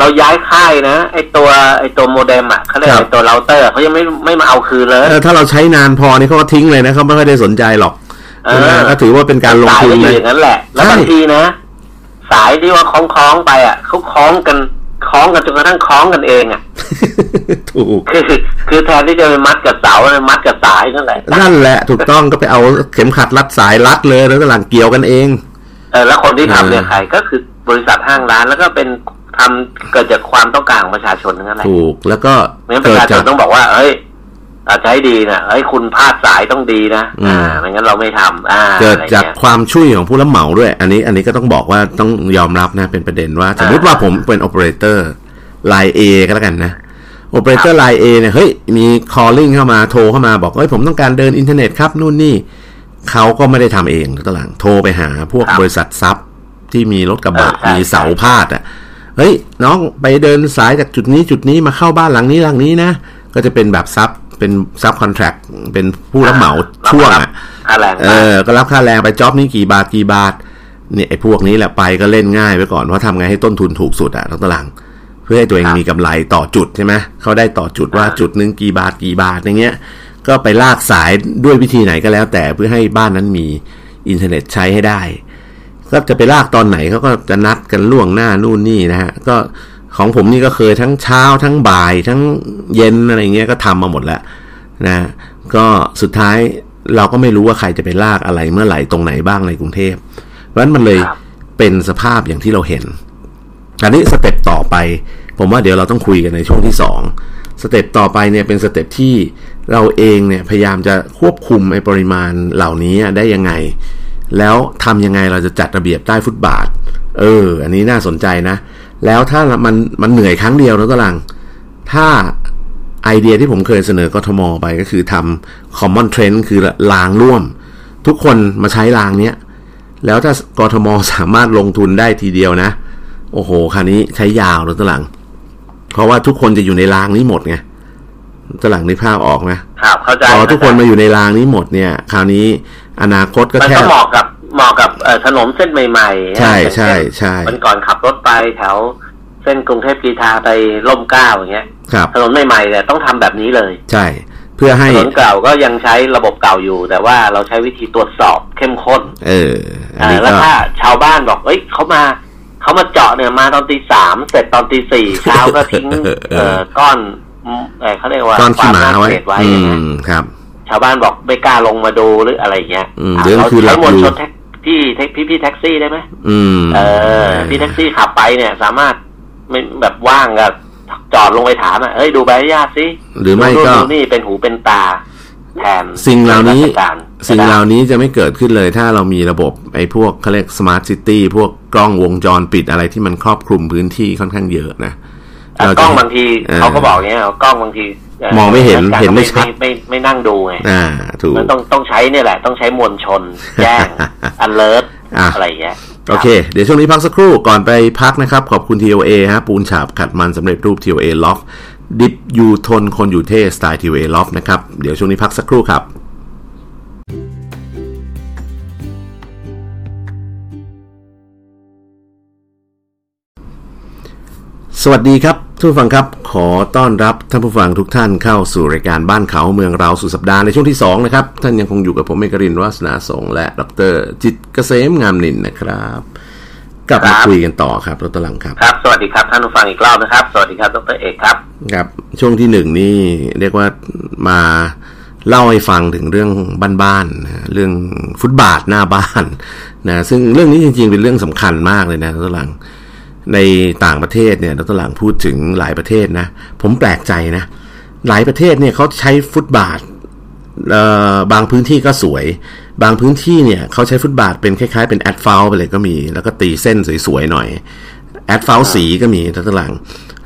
เราย้ายค่ายนะไอตัวไอตัวโมเด็มอ่ะเขาเรียกไอตัวเราเตอร์เขายังไม่ไม่มาเอาคืนเลยถ้าเราใช้นานพอนี่เขาก็ทิ้งเลยนะเขาไม่ค่อยได้สนใจหรอกก็ถือว่าเป็นการลงทุนนะอย่างนั้นแหละแล้วบางทีนะสายที่ว่าคล้องคล้องไปอ่ะเขาคล้องกันคล้องกันจนกระทั่งคล้องกันเองอ่ะถูกคือคือแทนที่จะไปมัดกับเสาเลยมัดกับสายนั่นแหละนั่นแหละถูกต้องก็ไปเอาเข็มขัดรัดสายรัดเลยแล้วก็หลังเกี่ยวกันเองแล้วคนที่ทำเนี่ยใครก็คือบริษัทห้างร้านแล้วก็เป็นทำเกิดจากความต้องการของประชาชนนั่นแหละถูกแล้วก็ประชาชนต้องบอกว่าเอ้ยอาจจะให้ดีนะเอ้ยคุณพลาดสายต้องดีนะอ่าไม่งั้นเราไม่ทำเกิดจากความช่วยของผู้รับเหมาด้วยอันนี้อันนี้ก็ต้องบอกว่าต้องยอมรับนะเป็นประเด็นว่าสมมติว่าผมเป็นโอเปอเรเตอร์ไลน์ A ก็แล้วกันนะโอเปอเรเตอร์ไลน์ A เนี่ยเฮ้ยมี calling เข้ามาโทรเข้ามาบอกเอ้ยผมต้องการเดินอินเทอร์เน็ตครับนู่นนี่เขาก็ไม่ได้ทำเองตะหลังโทรไปหาพวกบริษัทซับที่มีรถกระบะมีเสาพาดอ่ะเฮ้ยน้องไปเดินสายจากจุดนี้จุดนี้มาเข้าบ้านหลังนี้หลังนี้นะก็จะเป็นแบบซับเป็นซับคอนแทรคเป็นผู้รับเหมาช่วงอ่ะเออก็รับค่าแรงไปจ็อบนี้กี่บาทกี่บาทเนี่ยไอ้พวกนี้แหละไปก็เล่นง่ายไปก่อนว่าทำไงให้ต้นทุนถูกสุดอ่ะตะหลังเพื่อให้ตัวเองมีกำไรต่อจุดใช่ไหมเขาได้ต่อจุดว่าจุดนึงกี่บาทกี่บาทอย่างเงี้ยก็ไปลากสายด้วยวิธีไหนก็แล้วแต่เพื่อให้บ้านนั้นมีอินเทอร์เน็ตใช้ให้ได้ก็จะไปลากตอนไหนเขาก็จะนัดกันล่วงหน้านู่นนี่นะฮะก็ของผมนี่ก็เคยทั้งเช้าทั้งบ่ายทั้งเย็นอะไรเงี้ยก็ทำมาหมดแล้วนะก็สุดท้ายเราก็ไม่รู้ว่าใครจะไปลากอะไรเมื่อไหร่ตรงไหนบ้างในกรุงเทพเพราะฉะนั้นมันเลยเป็นสภาพอย่างที่เราเห็นอันนี้สเต็ปต่อไปผมว่าเดี๋ยวเราต้องคุยกันในช่วงที่สองสเต็ปต่อไปเนี่ยเป็นสเต็ปที่เราเองเนี่ยพยายามจะควบคุมไอ้ปริมาณเหล่านี้ได้ยังไงแล้วทำยังไงเราจะจัดระเบียบใต้ฟุตบาทเอออันนี้น่าสนใจนะแล้วถ้ามันมันเหนื่อยครั้งเดียวนะก็ลังถ้าไอเดียที่ผมเคยเสนอกทม.ไปก็คือทำ common trend คือรางร่วมทุกคนมาใช้รางเนี้ยแล้วถ้ากทม.สามารถลงทุนได้ทีเดียวนะโอ้โหคราวนี้ใช้ยาวนะก็ลังเพราะว่าทุกคนจะอยู่ในรางนี้หมดไงตะหลังในภาพออกนะครับเข้าใจพอทุกคนมาอยู่ในรางนี้หมดเนี่ยคราวนี้อนาคตก็แค่เหมาะกับเหมาะกับเอ่อถนนเส้นใหม่ๆใช่ใช่ใช่มันก่อนขับรถไปแถวเส้นกรุงเทพกีฬาไปร่มเกล้าอย่างเงี้ยถนนใหม่ๆเนี่ยต้องทำแบบนี้เลยใช่เพื่อให้ถนนเก่าก็ยังใช้ระบบเก่าอยู่แต่ว่าเราใช้วิธีตรวจสอบเข้มข้นเออแล้วถ้าชาวบ้านบอกเอ้ยเขามาเขามาเจาะเนี่ยมาตอนตีสามเสร็จตอนตีสี่เช้าก็ทิ้งก้อนเขาเรียกว่าก้อนขี้หมาไว้ครับชาวบ้านบอกไม่กล้าลงมาดูหรืออะไรเงี้ยเราใช้มวลชนที่พี่พี่แท็กซี่ได้ไหมเออพี่แท็กซี่ขับไปเนี่ยสามารถไม่แบบว่างก็จอดลงไปถามอ่ะเฮ้ยดูใบอนุญาตสิหรือไม่ก็นี่เป็นหูเป็นตาแทนสิ่งเหล่านี้สิ่งเหล่านี้จะไม่เกิดขึ้นเลยถ้าเรามีระบบไอ้พวกเขาเรียกสมาร์ทซิตี้พวกกล้องวงจรปิดอะไรที่มันครอบคลุมพื้นที่ค่อนข้างเยอะนะกล้องบางทีเขาก็บอกเนี้ยกล้องบางทีมองไม่เห็นเห็นไม่ชัดไม่ไม่นั่งดูไงอ่าถูกมันต้องต้องใช้เนี่ยแหละต้องใช้มวลชนแจ้ง alert อะไรอย่างเงี้ย โอเคเดี๋ยวช่วงนี้พักสักครู่ก่อนไปพักนะครับขอบคุณ ที โอ เอ ฮะปูนฉาบขัดมันสำเร็จรูป ที โอ เอ Loft ดิบอยู่ทนคนอยู่เท่สไตล์ ที โอ เอ Loft นะครับเดี๋ยวช่วงนี้พักสักครู่ครับสวัสดีครับท่านผู้ฟังครับขอต้อนรับท่านผู้ฟังทุกท่านเข้าสู่รายการบ้านเขาเมืองเราสุดสัปดาห์ในช่วงที่สองนะครับท่านยังคงอยู่กับผมเมฆรินทร์วาสนาสงฆ์และดร.จิตรเกษมงามนินนะครับกลับมาคุยกันต่อครับรถตะลังครับครับสวัสดีครับท่านผู้ฟังอีกรอบนะครับสวัสดีครับดร.เอกครับครับช่วงที่หนึ่งนี่เรียกว่ามาเล่าให้ฟังถึงเรื่องบ้านๆเรื่องฟุตบาทหน้าบ้านนะซึ่งเรื่องนี้จริงๆเป็นเรื่องสำคัญมากเลยนะรถตะลังในต่างประเทศเนี่ยดร.หลังพูดถึงหลายประเทศนะผมแปลกใจนะหลายประเทศเนี่ยเขาใช้ฟุตบาทเอ่อบางพื้นที่ก็สวยบางพื้นที่เนี่ยเขาใช้ฟุตบาทเป็นคล้ายๆเป็นแอสฟัลต์ไปเลยก็มีแล้วก็ตีเส้นสวยๆหน่อยแอสฟัลต์สีก็มีดร.หลัง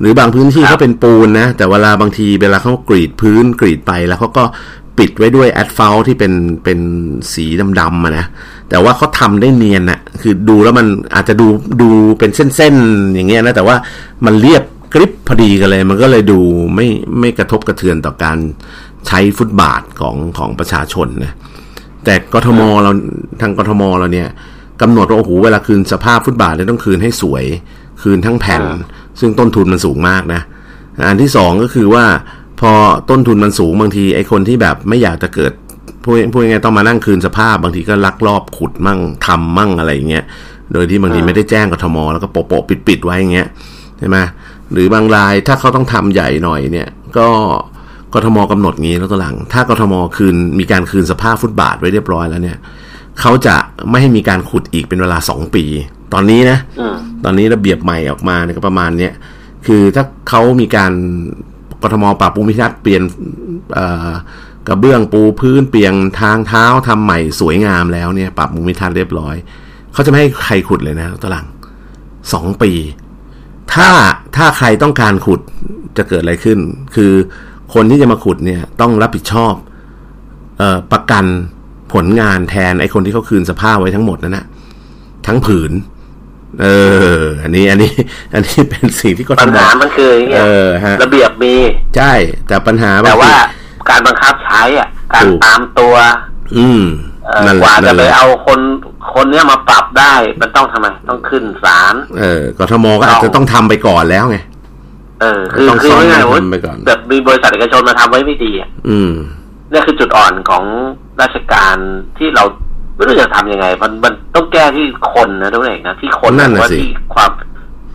หรือบางพื้นที่เขาเป็นปูนนะแต่เวลาบางทีเวลาเขากรีดพื้นกรีดไปแล้วเขาก็ปิดไว้ด้วยแอสฟัลต์ที่เป็นเป็นสีดำๆอ่ะนะแต่ว่าเขาทำได้เนียนน่ะคือดูแล้วมันอาจจะดูดูเป็นเส้นๆอย่างเงี้ยนะแต่ว่ามันเรียบกริบพอดีกันเลยมันก็เลยดูไม่ไม่กระทบกระเทือนต่อการใช้ฟุตบาทของของประชาชนนะแต่กทมเราทางกทมเราเนี่ยกำหนดว่าโอ้โหเวลาคืนสภาพฟุตบาทเนี่ยต้องคืนให้สวยคืนทั้งแผ่นซึ่งต้นทุนมันสูงมากนะอันที่สองก็คือว่าพอต้นทุนมันสูงบางทีไอ้คนที่แบบไม่อยากจะเกิดพูดพูดยังไงต้องมานั่งคืนสภาพบางทีก็ลักลอบขุดมั่งทำมั่งอะไรอย่างเงี้ยโดยที่บางทีไม่ได้แจ้งกทม.แล้วก็โปะๆปิดๆไว้อย่างเงี้ยใช่ไหมหรือบางรายถ้าเขาต้องทำใหญ่หน่อยเนี่ยก็กทม.กำหนดงี้แล้วตัวหลังถ้ากทม.คืนมีการคืนสภาพฟุตบาทไว้เรียบร้อยแล้วเนี่ยเขาจะไม่ให้มีการขุดอีกเป็นเวลาสองปีตอนนี้นะตอนนี้ระเบียบใหม่ออกมาเนี่ยก็ประมาณเนี้ยคือถ้าเขามีการกทม.ปรับภูมิทัศน์เปลี่ยนกระเบื้องปูพื้นเปลี่ยนทางเท้าทำใหม่สวยงามแล้วเนี่ยปรับภูมิทัศน์เรียบร้อยเขาจะไม่ให้ใครขุดเลยนะตะลังสองปีถ้าถ้าใครต้องการขุดจะเกิดอะไรขึ้นคือคนที่จะมาขุดเนี่ยต้องรับผิดชอบเอ่อประกันผลงานแทนไอ้คนที่เขาคืนสภาพไว้ทั้งหมดนั่นนะทั้งผืนเอออันนี้อันนี้อันนี้เป็นสิ่งที่กทม.ปัญหามันคืออย่างเงี้ยระเบียบมีใช่แต่ปัญหาแต่ว่าการบังคับใช้อ่ะการตามตัวอืมกว่าจะไปเอาคนคนเนี้ยมาปรับได้มันต้องทำไมต้องขึ้นศาลเออกทม.ก็อาจจะต้องทำไปก่อนแล้วไงเออคือคือไม่ไงวะแบบมีบริษัทเอกชนมาทำไว้ไม่ดีอ่ะอืมนี่คือจุดอ่อนของราชการที่เราไม่รู้จะทำยังไงมันมันต้องแก้ที่คนนะทุกอย่างนะที่คนนั่นน่ะสิความ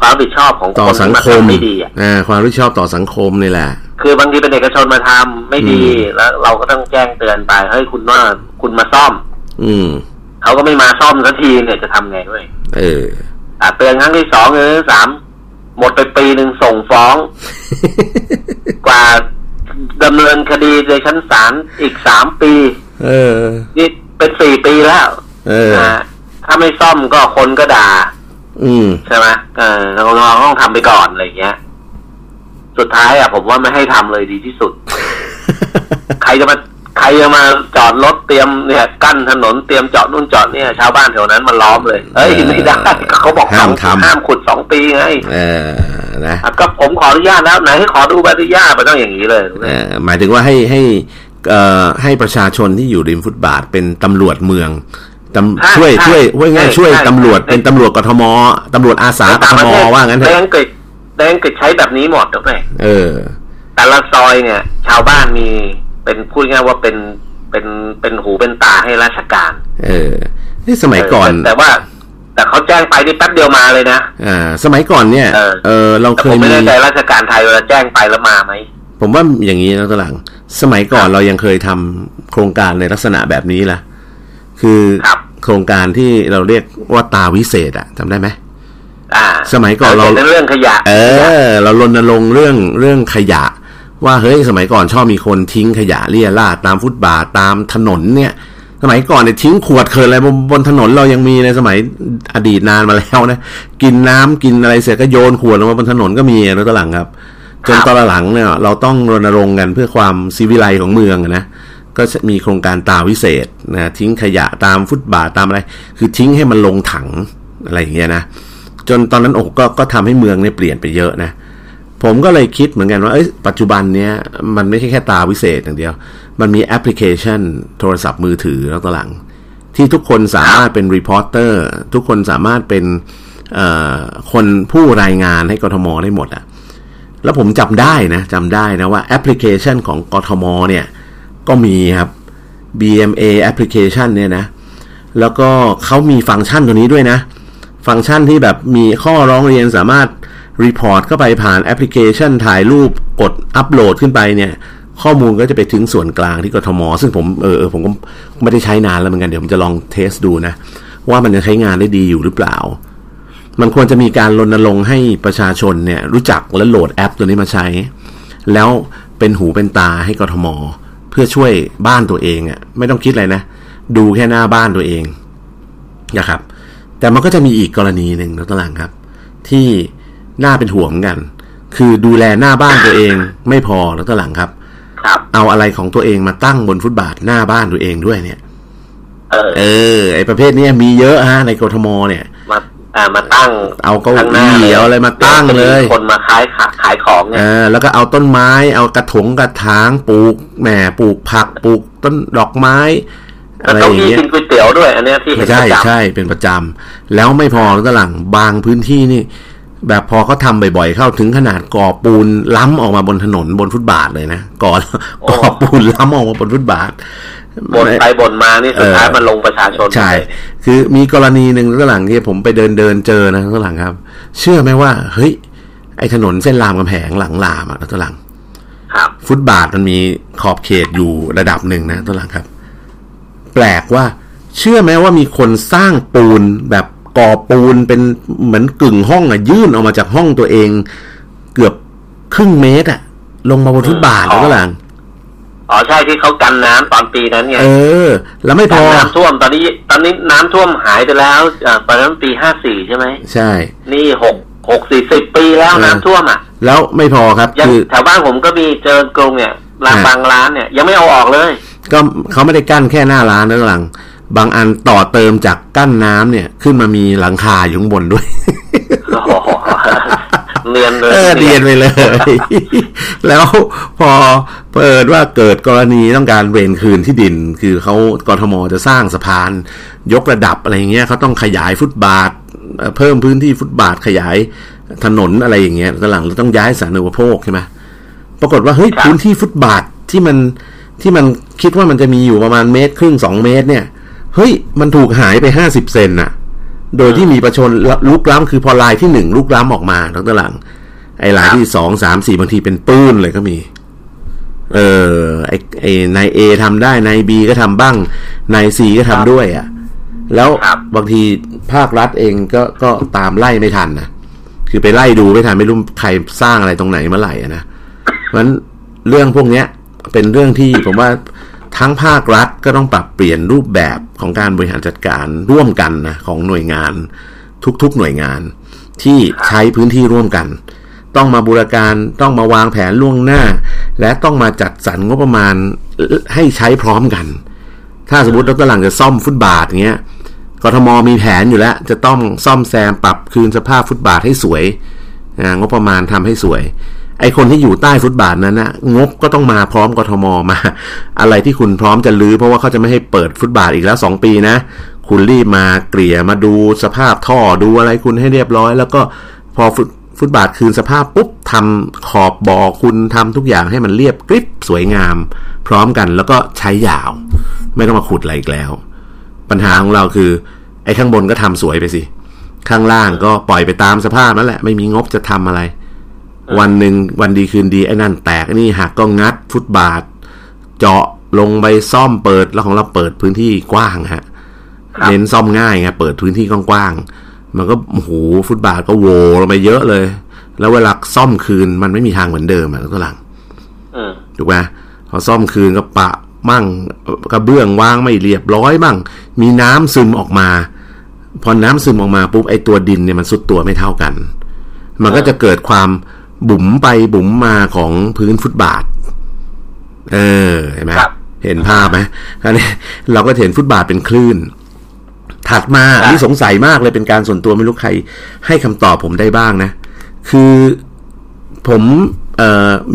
ความรับผิดชอบของต่อสังคมไม่ดีอ่ะความรับผิดชอบต่อสังคมนี่แหละคือบางทีเป็นเอกชนมาทำไม่ดีแล้วเราก็ต้องแจ้งเตือนไปเฮ้ยคุณว่าคุณมาซ่อมอืมเขาก็ไม่มาซ่อมสักทีเนี่ยจะทำไงด้วยเอออ่ะเตือนครั้งที่สองหรือสามหมดไปปีหนึ่งส่งฟ้อง กว่าดำเนินคดีในชั้นศาลอีกสามปีเออนี่เป็นสี่ปีแล้วเออถ้าไม่ซ่อมก็คนก็ด่าอืมใช่ไหมเออเราต้องทำไปก่อนอะไรอย่างเงี้ยสุดท้ายอ่ะผมว่าไม่ให้ทำเลยดีที่สุด ใครจะมาใครจะมาจอดรถเตรียมเนี่ยกั้นถนนเตรียมจอดนู่นจอดเนี่ยชาวบ้านแถวนั้นมันล้อมเลยเอ้ยไม่ได้เขาบอกห้ามทำห้ามขุดสองปีไงเออนะก็ผมขออนุญาตแล้วไหนให้ขอดูใบอนุญาตมันต้องอย่างนี้เลยเออหมายถึงว่าให้ให้เอ่อให้ประชาชนที่อยู่ริมฟุตบาทเป็นตำรวจเมืองช่วยช่วยง่ายช่วยตำรวจเป็นตำรวจกทมตำรวจอาสากทมว่างั้นเถอะในอังกฤษในอังกฤษใช้แบบนี้หมดถูกไหมเออแต่ละซอยเนี่ยชาวบ้านมีเป็นพูดง่ายว่าเป็นเป็นเป็นหูเป็นตาให้ราชการเออนี่สมัยก่อนแต่ว่าแต่เขาแจ้งไปนี่แป๊บเดียวมาเลยนะอ่าสมัยก่อนเนี่ยเออเออเราเคยผมไม่แน่ใจราชการไทยเวลาแจ้งไปแล้วมาไหมผมว่าอย่างนี้นะตะลังสมัยก่อนเรายังเคยทำโครงการในลักษณะแบบนี้ล่ะคือโครงการที่เราเรียกว่าตาวิเศษอะจำได้ไหมสมัยก่อนเราเรื่องขยะเออเรารณรงค์เรื่องเรื่องขยะว่าเฮ้ยสมัยก่อนชอบมีคนทิ้งขยะเรี่ยราดตามฟุตบาทตามถนนเนี่ยสมัยก่อนเนี่ยทิ้งขวดเคยอะไรบนถนนเรายังมีในสมัยอดีตนานมาแล้วนะกินน้ำกินอะไรเสร็จก็โยนขวดลงมาบนถนนก็มีแล้วตอนหลังครับจนตอนหลังเนี่ยเราต้องรณรงค์กันเพื่อความซีวิไลซ์ของเมืองนะก็มีโครงการตาวิเศษนะทิ้งขยะตามฟุตบาทตามอะไรคือทิ้งให้มันลงถัง อะไรอย่างเงี้ยนะจนตอนนั้นโอ้ก็ก็ทำให้เมืองเนี่ยเปลี่ยนไปเยอะนะผมก็เลยคิดเหมือนกันว่าเอ้ยปัจจุบันเนี้ยมันไม่ใช่แค่ตาวิเศษอย่างเดียวมันมีแอปพลิเคชันโทรศัพท์มือถือแล้วต่อหลังที่ทุกคนสามารถเป็นรีพอร์เตอร์ทุกคนสามารถเป็นคนผู้รายงานให้กทมได้หมดอ่ะแล้วผมจำได้นะจำได้นะว่าแอปพลิเคชันของกทมเนี่ยก็มีครับ บี เอ็ม เอ แอปพลิเคชันเนี่ยนะแล้วก็เขามีฟังก์ชันตัวนี้ด้วยนะฟังก์ชันที่แบบมีข้อร้องเรียนสามารถรีพอร์ตเข้าไปผ่านแอปพลิเคชันถ่ายรูปกดอัปโหลดขึ้นไปเนี่ยข้อมูลก็จะไปถึงส่วนกลางที่กทม.ซึ่งผมเออผมก็ไม่ได้ใช้นานแล้วเหมือนกันเดี๋ยวผมจะลองเทสดูนะว่ามันจะใช้งานได้ดีอยู่หรือเปล่ามันควรจะมีการรณรงค์ให้ประชาชนเนี่ยรู้จักและโหลดแอปตัวนี้มาใช้แล้วเป็นหูเป็นตาให้กทม.เพื่อช่วยบ้านตัวเองอ่ะไม่ต้องคิดอะไรนะดูแค่หน้าบ้านตัวเองนะครับแต่มันก็จะมีอีกกรณีหนึ่งนะต่างครับที่น่าเป็นห่วงกันคือดูแลหน้าบ้านตัวเองไม่พอแล้วต่างครับเอาอะไรของตัวเองมาตั้งบนฟุตบาทหน้าบ้านตัวเองด้วยเนี่ยเออไอประเภทนี้มีเยอะฮะในกทมเนี่ยมาอ่ามาตั้งเอาเก้าอี้เอาอะไรมาตั้งเลยคนมาขายขายของเนี่ยเออแล้วก็เอาต้นไม้เอากระถงกระถางปลูกแหม่ปลูกผักปลูกต้นดอกไม้อะไรอย่างเงี้ยกินก๋วยเตี๋ยวด้วยอันเนี้ยที่ใช่ใช่เป็นประจำแล้วไม่พอแล้วก็หลังบางพื้นที่นี่แบบพอเขาทำบ่อยๆเข้าถึงขนาดก่อปูนล้ำออกมาบนถนนบนฟุตบาทเลยนะก่อก่อปูนล้ำออกมาบนฟุตบาทบนไปบนมานี่สุดท้ายมันลงประชาชนใช่คือมีกรณีหนึ่งข้างหลังที่ผมไปเดินเดินเจอนะข้างหลังครับเชื่อไหมว่าเฮ้ยไอถนนเส้นรามคำแหงหลังรามอ่ะข้างหลังฟุตบาทมันมีขอบเขตอยู่ระดับหนึ่งนะข้างหลังครับแปลกว่าเชื่อไหมว่ามีคนสร้างปูนแบบก่อปูนเป็นเหมือนกึ่งห้องอ่ะยื่นออกมาจากห้องตัวเองเกือบครึ่งเมตรอ่ะลงมาบนฟุตบาทแล้วก็หลังอ๋อใช่ที่เขากันน้ำตอนปีนั้นไงเออแล้วไม่พอน้ำท่วมตอนนี้ตอนนี้น้ำท่วมหายไปแล้วอ่าตอนนั้นปีห้าสี่ใช่ไหมใช่นี่หกหกสี่สิบปีแล้วน้ำท่วมอ่ะแล้วไม่พอครับคือแถวบ้านผมก็มีเจอกรุงเนี่ยร้านบางร้านเนี่ยยังไม่เอาออกเลยก็เขาไม่ได้กั้นแค่หน้าร้านนะหลังบางอันต่อเติมจากกั้นน้ำเนี่ยขึ้นมามีหลังคาอยู่ข้างบนด้วยเรียนเลยเรียนไปเลยแล้วพอเปิดว่าเกิดกรณีต้องการเวรคืนที่ดินคือเขากทม.จะสร้างสะพานยกระดับอะไรเงี้ยเขาต้องขยายฟุตบาทเพิ่มพื้นที่ฟุตบาทขยายถนนอะไรอย่างเงี้ยหลังเราต้องย้ายสาธารณูปโภคใช่ไหมปรากฏว่าเฮ้ยพื้นที่ฟุตบาทที่มันที่มันคิดว่ามันจะมีอยู่ประมาณเมตรครึ่งสองเมตรเนี่ยเฮ้ยมันถูกหายไปห้าสิบเซนน่ะโดยที่มีประชนลุกล้ำคือพอลายที่หนึ่งลุกล้ำออกมาทั้งตะหลังไอ้ลายที่สองสามสี่บางทีเป็นปื้นเลยก็มีเออไอ้ไอ้นายเอทำได้นายบีก็ทำบ้างนายซีก็ทำด้วยอ่ะแล้วบางทีภาครัฐเองก็ก็ตามไล่ไม่ทันนะคือไปไล่ดูไม่ทันไม่รู้ใครสร้างอะไรตรงไหนเมื่อไหร่นะเพราะฉะนั้นเรื่องพวกเนี้ยเป็นเรื่องที่ผมว่าทั้งภาครัฐก็ต้องปรับเปลี่ยนรูปแบบของการบริหารจัดการร่วมกันนะของหน่วยงานทุกๆหน่วยงานที่ใช้พื้นที่ร่วมกันต้องมาบูรการต้องมาวางแผนล่วงหน้าและต้องมาจัดสรรงบประมาณให้ใช้พร้อมกันถ้าสมมติรถหลังจะซ่อมฟุตบาทเงี้ยกทม.มีแผนอยู่แล้วจะต้องซ่อมแซมปรับคืนสภาพฟุตบาทให้สวยงบประมาณทำให้สวยไอคนที่อยู่ใต้ฟุตบาทนั้นนะงบก็ต้องมาพร้อมกทม.มาอะไรที่คุณพร้อมจะรื้อเพราะว่าเขาจะไม่ให้เปิดฟุตบาทอีกแล้วสองปีนะคุณรีบมาเกลี่ยมาดูสภาพท่อดูอะไรคุณให้เรียบร้อยแล้วก็พอฟุตฟุตบาทคืนสภาพปุ๊บทำขอบบ่อคุณทำทุกอย่างให้มันเรียบกริบสวยงามพร้อมกันแล้วก็ใช้ยาวไม่ต้องมาขุดอะไรอีกแล้วปัญหาของเราคือไอข้างบนก็ทำสวยไปสิข้างล่างก็ปล่อยไปตามสภาพนั่นแหละไม่มีงบจะทำอะไรวันหนึ่งวันดีคืนดีไอ้นั่นแตกไอ้นี่หักก็งัดฟุตบาทเจาะลงไปซ่อมเปิดแล้วของเราเปิดพื้นที่กว้างฮะเน้นซ่อมง่ายไงเปิดพื้นที่กว้างๆมันก็โอ้โหฟุตบาทก็โวลงไปเยอะเลยแล้วเวลาซ่อมคืนมันไม่มีทางเหมือนเดิมอ่ะแล้วก็หลังถูกไหมพอซ่อมคืนก็ปะมั่งกระเบื้องวางไม่เรียบร้อยมั่งมีน้ำซึมออกมาพอน้ำซึมออกมาปุ๊บไอ้ตัวดินเนี่ยมันซุดตัวไม่เท่ากันมันก็จะเกิดความบุ๋มไปบุ๋มมาของพื้นฟุตบาทเออเห็นไหมเห็นภาพไหมเราก็เห็นฟุตบาทเป็นคลื่น ถัดมาที่สงสัยมากเลยเป็นการส่วนตัวไม่รู้ใครให้คำตอบผมได้บ้างนะคือผม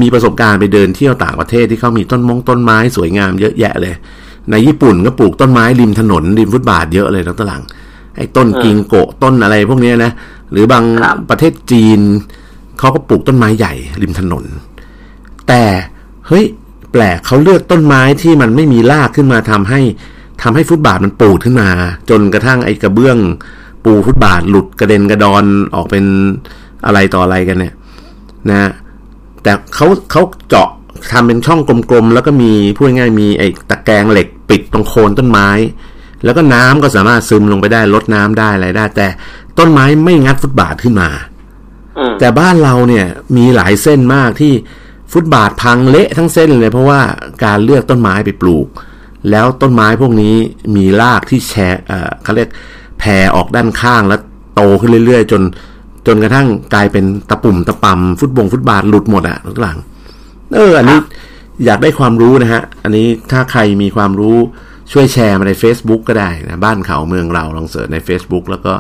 มีประสบการณ์ไปเดินเที่ยวต่างประเทศที่เขามีต้นมงต้นไม้สวยงามเยอะแยะเลยในญี่ปุ่นก็ปลูกต้นไม้ริมถนนริมฟุตบาทเยอะเลยนะตะหลังไอ้ต้นกิงโกะต้นอะไรพวกนี้นะหรือบางประเทศจีนเขาก็ปลูกต้นไม้ใหญ่ริมถนนแต่เฮ้ยแปลกเขาเลือกต้นไม้ที่มันไม่มีรากขึ้นมาทำให้ทำให้ฟุตบาทมันปูดขึ้นมาจนกระทั่งไอ้กระเบื้องปูฟุตบาทหลุดกระเด็นกระดอนออกเป็นอะไรต่ออะไรกันเนี่ยนะแต่เขาเขาเจาะทำเป็นช่องกลมๆแล้วก็มีพูดง่ายมีไอ้ตะแกรงเหล็กปิดตรงโคนต้นไม้แล้วก็น้ำก็สามารถซึมลงไปได้ลดน้ำได้อะไรได้แต่ต้นไม้ไม่งัดฟุตบาทขึ้นมาแต่บ้านเราเนี่ยมีหลายเส้นมากที่ฟุตบาทพังเละทั้งเส้นเลยเพราะว่าการเลือกต้นไม้ไปปลูกแล้วต้นไม้พวกนี้มีรากที่แฉะเอ่อเขาเรียกแผ่ออกด้านข้างแล้วโตขึ้นเรื่อยๆจนจนกระทั่งกลายเป็นตะปุ่มตะปำฟุตบงฟุตบาทหลุดหมดอ่ะหลังเอออันนี้อยากได้ความรู้นะฮะอันนี้ถ้าใครมีความรู้ช่วยแชร์มาใน Facebook ก็ได้นะบ้านเขาเมืองเราลองเสิร์ชใน Facebook แล้วก็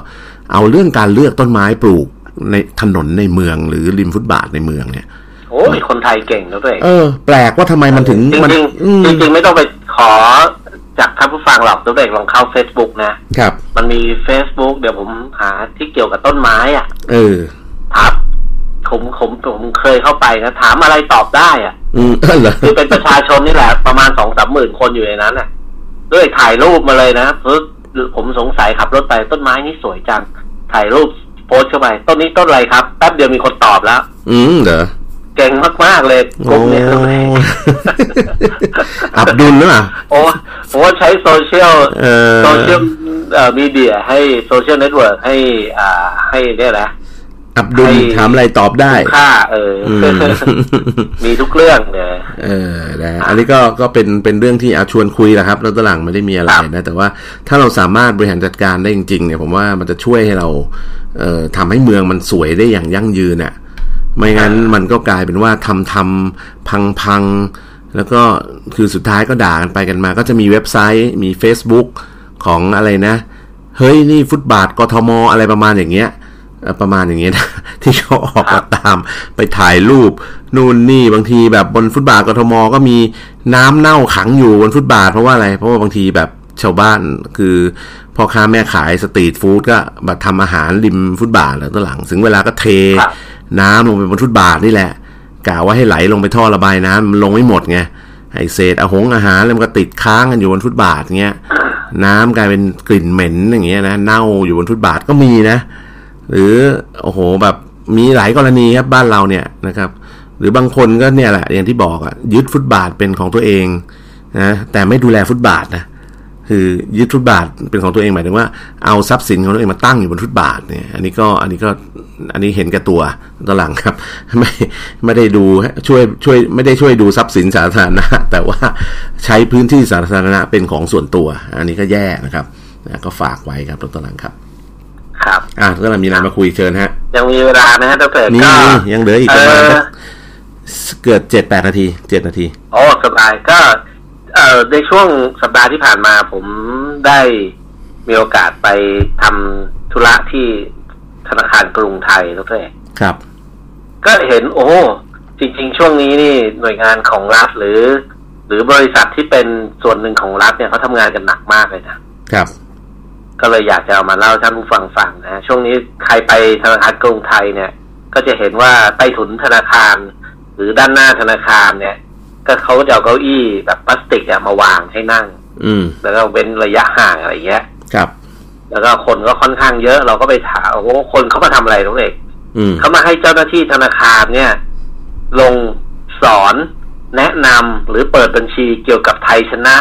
เอาเรื่องการเลือกต้นไม้ปลูกในถนนในเมืองหรือริมฟุตบาทในเมืองเนี่ยโอ้ยคนไทยเก่งนะตัวเองเออแปลกว่าทำไมมันถึงจริงจริงจริงไม่ต้องไปขอจากท่านผู้ฟังหรอกตัวเองลองเข้า Facebook นะครับมันมี Facebook เดี๋ยวผมหาที่เกี่ยวกับต้นไม้อ่ะเออครับผมผมผมเคยเข้าไปนะถามอะไรตอบได้อ่ะอืมคือเป็นประชาชนนี่แหละประมาณ สองสามหมื่น คนอยู่ในนั้นน่ะด้วยถ่ายรูปมาเลยนะปึ๊บผมสงสัยขับรถไปต้นไม้นี่สวยจังถ่ายรูปโพสเข้าไปต้นนี้ต้นอะไรครับแป๊บเดียวมีคนตอบแล้วอืมเหรอเก่งมากมากเลยกลุ่มเนี่ยอับดุลหรือเปล่าโอ้โหใช้โซเชียลโซเชียลมีเดียให้โซเชียลเน็ตเวิร์กให้อ่าให้เนี่ยนะอับดุลถามอะไรตอบได้ค่าเออมีทุกเรื่องเลยเออนะอันนี้ก็ก็เป็นเป็นเรื่องที่อาชวนคุยแหละครับแล้วตะหลังไม่ได้มีอะไรนะแต่ว่าถ้าเราสามารถบริหารจัดการได้จริงๆเนี่ยผมว่ามันจะช่วยให้เราเอ่อทำให้เมืองมันสวยได้อย่างยั่งยืนน่ะไม่งั้นมันก็กลายเป็นว่าทำทำพังพังแล้วก็คือสุดท้ายก็ด่ากันไปกันมาก็จะมีเว็บไซต์มี Facebook ของอะไรนะเฮ้ยนี่ฟุตบาทกทม.อะไรประมาณอย่างเงี้ยประมาณอย่างเงี้ยนะที่เขาออกมาตามไปถ่ายรูปนู่นนี่บางทีแบบบนฟุตบาทกทม.ก็มีน้ำเน่าขังอยู่บนฟุตบาทเพราะว่าอะไรเพราะว่าบางทีแบบชาวบ้านคือพ่อค้าแม่ขายสตรีทฟู้ดก็มาทำอาหารริมฟุตบาทแล้วตอนหลังถึงเวลาก็เทน้ำลงไปบนฟุตบาทนี่แหละกะว่าให้ไหลลงไปท่อระบายน้ำมันลงไม่หมดไงไอ้เศษอาหงอาหารแล้วมันก็ติดค้างกันอยู่บนฟุตบาทเงี้ยน้ำกลายเป็นกลิ่นเหม็นอย่างเงี้ยนะเน่าอยู่บนฟุตบาทก็มีนะหรือโอ้โหแบบมีหลายกรณีครับบ้านเราเนี่ยนะครับหรือบางคนก็เนี่ยแหละอย่างที่บอกอ่ะยึดฟุตบาทเป็นของตัวเองนะแต่ไม่ดูแลฟุตบาทนะคือยึดฟุตบาทเป็นของตัวเองหมายถึงว่าเอาทรัพย์สินของตัวเองมาตั้งอยู่บนฟุตบาทเนี่ยอันนี้ก็อันนี้ก็อันนี้เห็นกับตัวตะหลังครับไม่ไม่ได้ดูช่วยช่วยไม่ได้ช่วยดูทรัพย์สินสาธารณะแต่ว่าใช้พื้นที่สาธารณะเป็นของส่วนตัวอันนี้ก็แย่นะครับก็ฝากไว้ครับตะหลังครับครับอ่ะก็เรามีเวลามาคุยเชิญฮะยังมีเวลานะฮะตัวเปิดก็ยังเหลืออีกประมาณเกือบเจ็ดแปดนาทีเจ็ดนาทีอ๋อสบายก็เอ่อในช่วงสัปดาห์ที่ผ่านมาผมได้มีโอกาสไปทำธุระที่ธนาคารกรุงไทยทุกท่านครับก็เห็นโอ้จริงๆช่วงนี้นี่หน่วยงานของรัฐหรือหรือบริษัทที่เป็นส่วนหนึ่งของรัฐเนี่ยเขาทำงานกันหนักมากเลยนะครับก็เลยอยากจะเอามาเล่าท่านผู้ฟังฟังนะช่วงนี้ใครไปธนาคารกรุงไทยเนี่ยก็จะเห็นว่าใต้ถุนธนาคารหรือด้านหน้าธนาคารเนี่ยก็เขาจะเอาเก้าอี้แบบพลาสติกอะมาวางให้นั่งอืมแล้วก็เว้นระยะห่างอะไรเงี้ยครับแล้วก็คนก็ค่อนข้างเยอะเราก็ไปถามโอ้คนเขามาทำอะไรน้องเอกเขามาให้เจ้าหน้าที่ธนาคารเนี่ยลงสอนแนะนำหรือเปิดบัญชีเกี่ยวกับไทยชนะ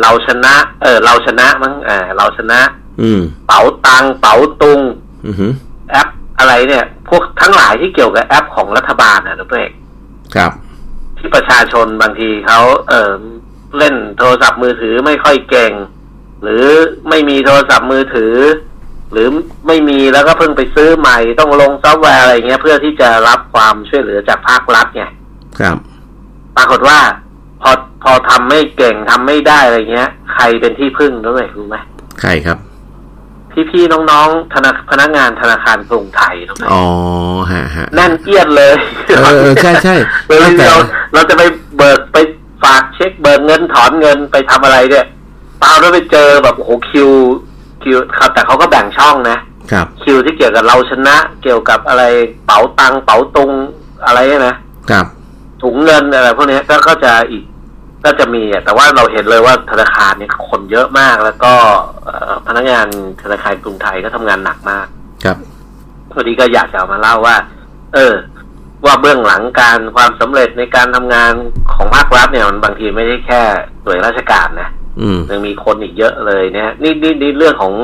เราชนะเออเราชนะมั้งอ่าเราชนะอืมเป๋าตังเป๋าตุงอือฮึแอปอะไรเนี่ยพวกทั้งหลายที่เกี่ยวกับแอปของรัฐบาลนะน้องเอกครับที่ประชาชนบางทีเขาเอ่อเล่นโทรศัพท์มือถือไม่ค่อยเก่งหรือไม่มีโทรศัพท์มือถือหรือไม่มีแล้วก็เพิ่งไปซื้อใหม่ต้องลงซอฟต์แวร์อะไรเงี้ยเพื่อที่จะรับความช่วยเหลือจากภาครัฐไงครับปรากฏว่าพอพอทำไม่เก่งทำไม่ได้อะไรเงี้ยใครเป็นที่พึ่งรู้ไหมรู้ไหมใครครับ พี่ๆน้องๆธนาคารพนักงานธนาคารกรุงไทยตรงนั้นอ๋อฮะฮะนั่นเอียดเลยเออใช่ใช่เราเราจะไปเบิกไปฝากเช็คเบิกเงินถอนเงินไปทำอะไรเนี่ยตามแล้วไปเจอแบบโอ้โหคิวคิวครับแต่เขาก็แบ่งช่องนะครับคิวที่เกี่ยวกับเราชนะเกี่ยวกับอะไรเป๋าตังเป๋าตุงอะไรนะครับถุงเงินอะไรพวกนี้ก็ก็จะอีกก็จะมีแต่ว่าเราเห็นเลยว่าธนาคารเนี่ยคนเยอะมากแล้วก็พนักงานธนาคารกรุงไทยก็ทำงานหนักมากครับวันนี้ก็อยากจะมาเล่าว่าเออว่าเบื้องหลังการความสำเร็จในการทำงานของภาครัฐเนี่ยมันบางทีไม่ได้แค่หน่วยราชการนะยังมีคนอีกเยอะเลยเนี่ยนี่นี่นี่เรื่องของ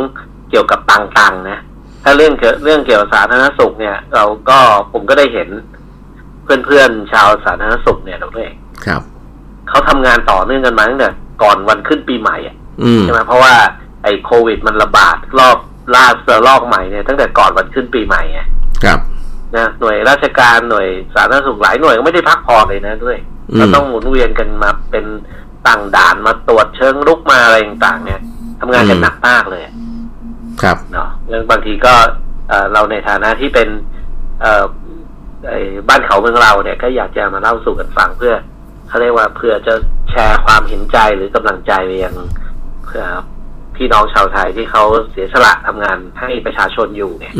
เกี่ยวกับต่างๆนะถ้าเรื่องเรื่องเกี่ยวกับสาธารณสุขเนี่ยเราก็ผมก็ได้เห็นเพื่อนๆชาวสาธารณสุขเนี่ยเราด้วยครับเขาทำงานต่อเนื่องกันมาตั้งแต่ก่อนวันขึ้นปีใหม่ใช่ไหมเพราะว่าไอ้โควิดมันระบาดรอบล่าสุดรอบใหม่เนี่ยตั้งแต่ก่อนวันขึ้นปีใหม่ไงครับนะหน่วยราชการหน่วยสาธารณสุขหลายหน่วยก็ไม่ได้พักผ่อนเลยนะด้วยเราต้องหมุนเวียนกันมาเป็นต่างด่านมาตรวจเชิงรุกมาอะไรต่างๆเนี่ยทำงานกันหนักมากเลยครับเนาะเรื่องบางทีก็เราในฐานะที่เป็นบ้านเขาเมืองเราเนี่ยก็อยากจะมาเล่าสู่กันฟังเพื่อเขาเรียกว่าเพื่อจะแชร์ความเห็นใจหรือกำลังใจไปยังพี่น้องชาวไทยที่เขาเสียสละทำงานให้ประชาชนอยู่เนี่ย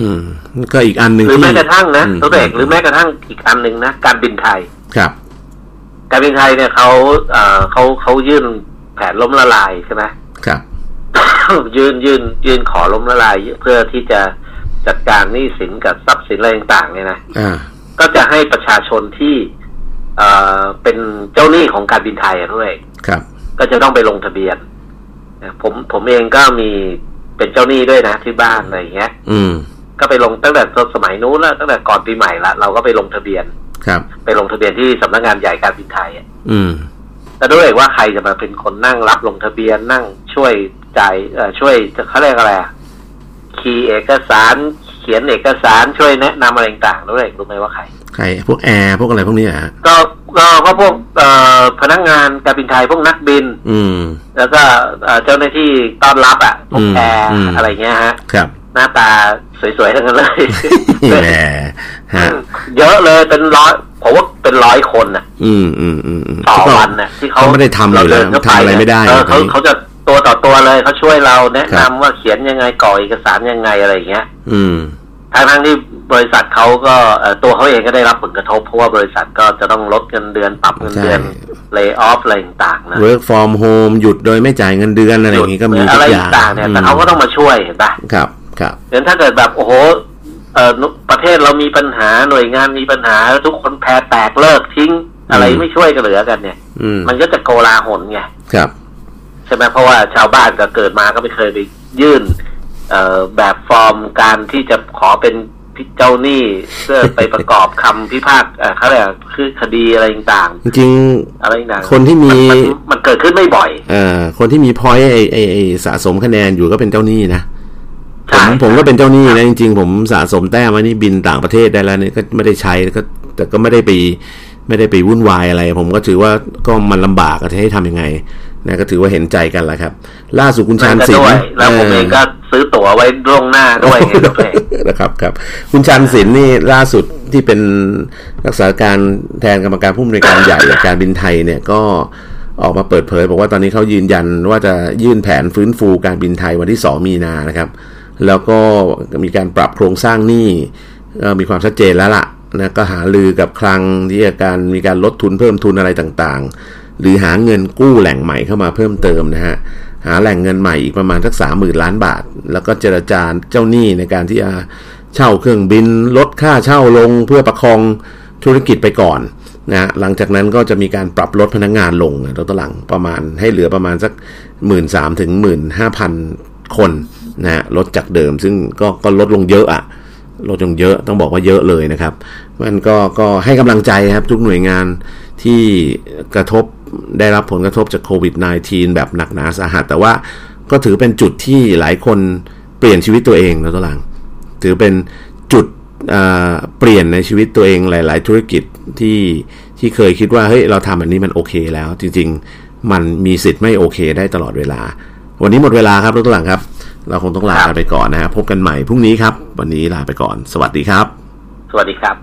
ก็อีกอันหนึ่งหรือแม้กระทั่งนะตัวเอกหรือแม้กระทั่งอีกอันหนึ่งนะการบินไทยครับการบินไทยเนี่ยเขาเขาเขายื่นแผนล้มละลายใช่ไหมครับ ยื่นยื่นยื่นขอล้มละลายเพื่อที่จะจัดการหนี้สินกับทรัพย์สินอะไรต่างๆเนี่ยนะก็จะให้ประชาชนที่เอ่อเป็นเจ้าหนี้ของการบินไทยด้วยครับก็จะต้องไปลงทะเบียนผมผมเองก็มีเป็นเจ้าหนี้ด้วยนะที่บ้านอะไรอย่างเงี้ยอืมก็ไปลงตั้งแต่สมัยนู้นแล้วตั้งแต่ก่อนปีใหม่ละเราก็ไปลงทะเบียนครับไปลงทะเบียนที่สำนักงานใหญ่การบินไทยอืมแต่ด้วยว่าใครจะมาเป็นคนนั่งรับลงทะเบียนนั่งช่วยจ่ายเอ่อช่วยเขาเรียกอะไรคีย์เอกสารเขียนเอกสารช่วยแนะนำอะไรต่างๆด้วยรู้ไหมว่าใครใครพวกแอร์พวกอะไรพวกนี้อ่ะก็ก็ก็พวกเอ่อพนักงานการบินไทยพวกนักบินอืมแล้วก็เจ้าหน้าที่ต้อนรับอ่ะพวกแอร์อะไรเงี้ยฮะครับหน้าตาสวยๆทั้งนั้นเลยแหมฮะเยอะเลยเป็นร้อยผมว่าเป็นร้อยคนอ่ะอืมอืมอืมต่อวันน่ะที่เขาไม่ได้ทำเลยทำอะไรไม่ได้เขาเขาจะตัวต่อตัวเลยเขาช่วยเราแนะนำว่าเขียนยังไงก่อเอกสารยังไงอะไรเงี้ยอืมทางทั้งที่บริษัทเขาก็ตัวเขาเองก็ได้รับผลกระทบเพราะว่าบริษัทก็จะต้องลดเงินเดือนปรับเงินเดือนเลย์ออฟอะไรต่างๆนะ work from home หยุดโดยไม่จ่ายเงินเดือนอะไรอย่างนี้ก็มีอะไรต่างๆเนี่ยแต่เขาก็ต้องมาช่วยเห็นป่ะครับครับงั้นถ้าเกิดแบบโอ้โหประเทศเรามีปัญหาหน่วยงานมีปัญหาทุกคนแพ้แตกเลิกทิ้งอะไรไม่ช่วยกันเหลือกันเนี่ยมันก็จะโกลาหลไงครับใช่ไหมเพราะว่าชาวบ้านก็เกิดมาก็ไม่เคยไปยื่นแบบฟอร์มการที่จะขอเป็นเจ้าหนี้เพื่อไปประกอบคำพิพากษาเขาเรียกคือคดีอะไรต่างจริงอะไรต่างคนที่มีมันเกิดขึ้นไม่บ่อยเออคนที่มีพอยต์ไอไอสะสมคะแนนอยู่ก็เป็นเจ้าหนี้นะผมผมก็เป็นเจ้าหนี้นะจริงๆผมสะสมแต้มมานี่บินต่างประเทศได้แล้วเนี่ยก็ไม่ได้ใช้ก็แต่ก็ไม่ได้ไปไม่ได้ไปวุ่นวายอะไรผมก็ถือว่าก็มันลำบากจะให้ทำยังไงนะก็ถือว่าเห็นใจกันแล้วครับล่าสุดคุณชานศิลป์แล้วผมเองก็ซื้อตั๋วไว้ล่วงหน้าด้วยนะครับครับคุณชานศิลป์นี่ล่าสุดที่เป็นรักษาการแทนกรรมการผู้อำนวยการใหญ่การบินไทยเนี่ยก็ออกมาเปิดเผยบอกว่าตอนนี้เขายืนยันว่าจะยื่นแผนฟื้นฟูการบินไทยวันที่สองมีนานะครับแล้วก็มีการปรับโครงสร้างหนี้มีความชัดเจนแล้วล่ะนะก็หาลือกับคลังที่การมีการลดทุนเพิ่มทุนอะไรต่างๆหรือหาเงินกู้แหล่งใหม่เข้ามาเพิ่มเติมนะฮะหาแหล่งเงินใหม่อีกประมาณสัก สามหมื่น ล้านบาทแล้วก็เจรจาเจ้าหนี้ในการที่จะเช่าเครื่องบินลดค่าเช่าลงเพื่อประคองธุรกิจไปก่อนนะหลังจากนั้นก็จะมีการปรับลดพนักงานลงลดต่อหลังประมาณให้เหลือประมาณสัก หนึ่งหมื่นสามพัน ถึง หนึ่งหมื่นห้าพัน คนนะลดจากเดิมซึ่งก็ก็ลดลงเยอะอะลดลงเยอะต้องบอกว่าเยอะเลยนะครับมันก็ก็ให้กำลังใจครับทุกหน่วยงานที่กระทบได้รับผลกระทบจากโควิด สิบเก้า แบบหนักหนาสาหัสแต่ว่าก็ถือเป็นจุดที่หลายคนเปลี่ยนชีวิตตัวเองนะตัวหลังถือเป็นจุด เอ่อ เปลี่ยนในชีวิตตัวเองหลายๆธุรกิจที่ที่เคยคิดว่าเฮ้ยเราทำอันนี้มันโอเคแล้วจริงๆมันมีสิทธิ์ไม่โอเคได้ตลอดเวลา วันนี้หมดเวลาครับรถหลังครับเราคงต้องลาไปก่อนนะฮะพบกันใหม่พรุ่งนี้ครับวันนี้ลาไปก่อนสวัสดีครับสวัสดีครับ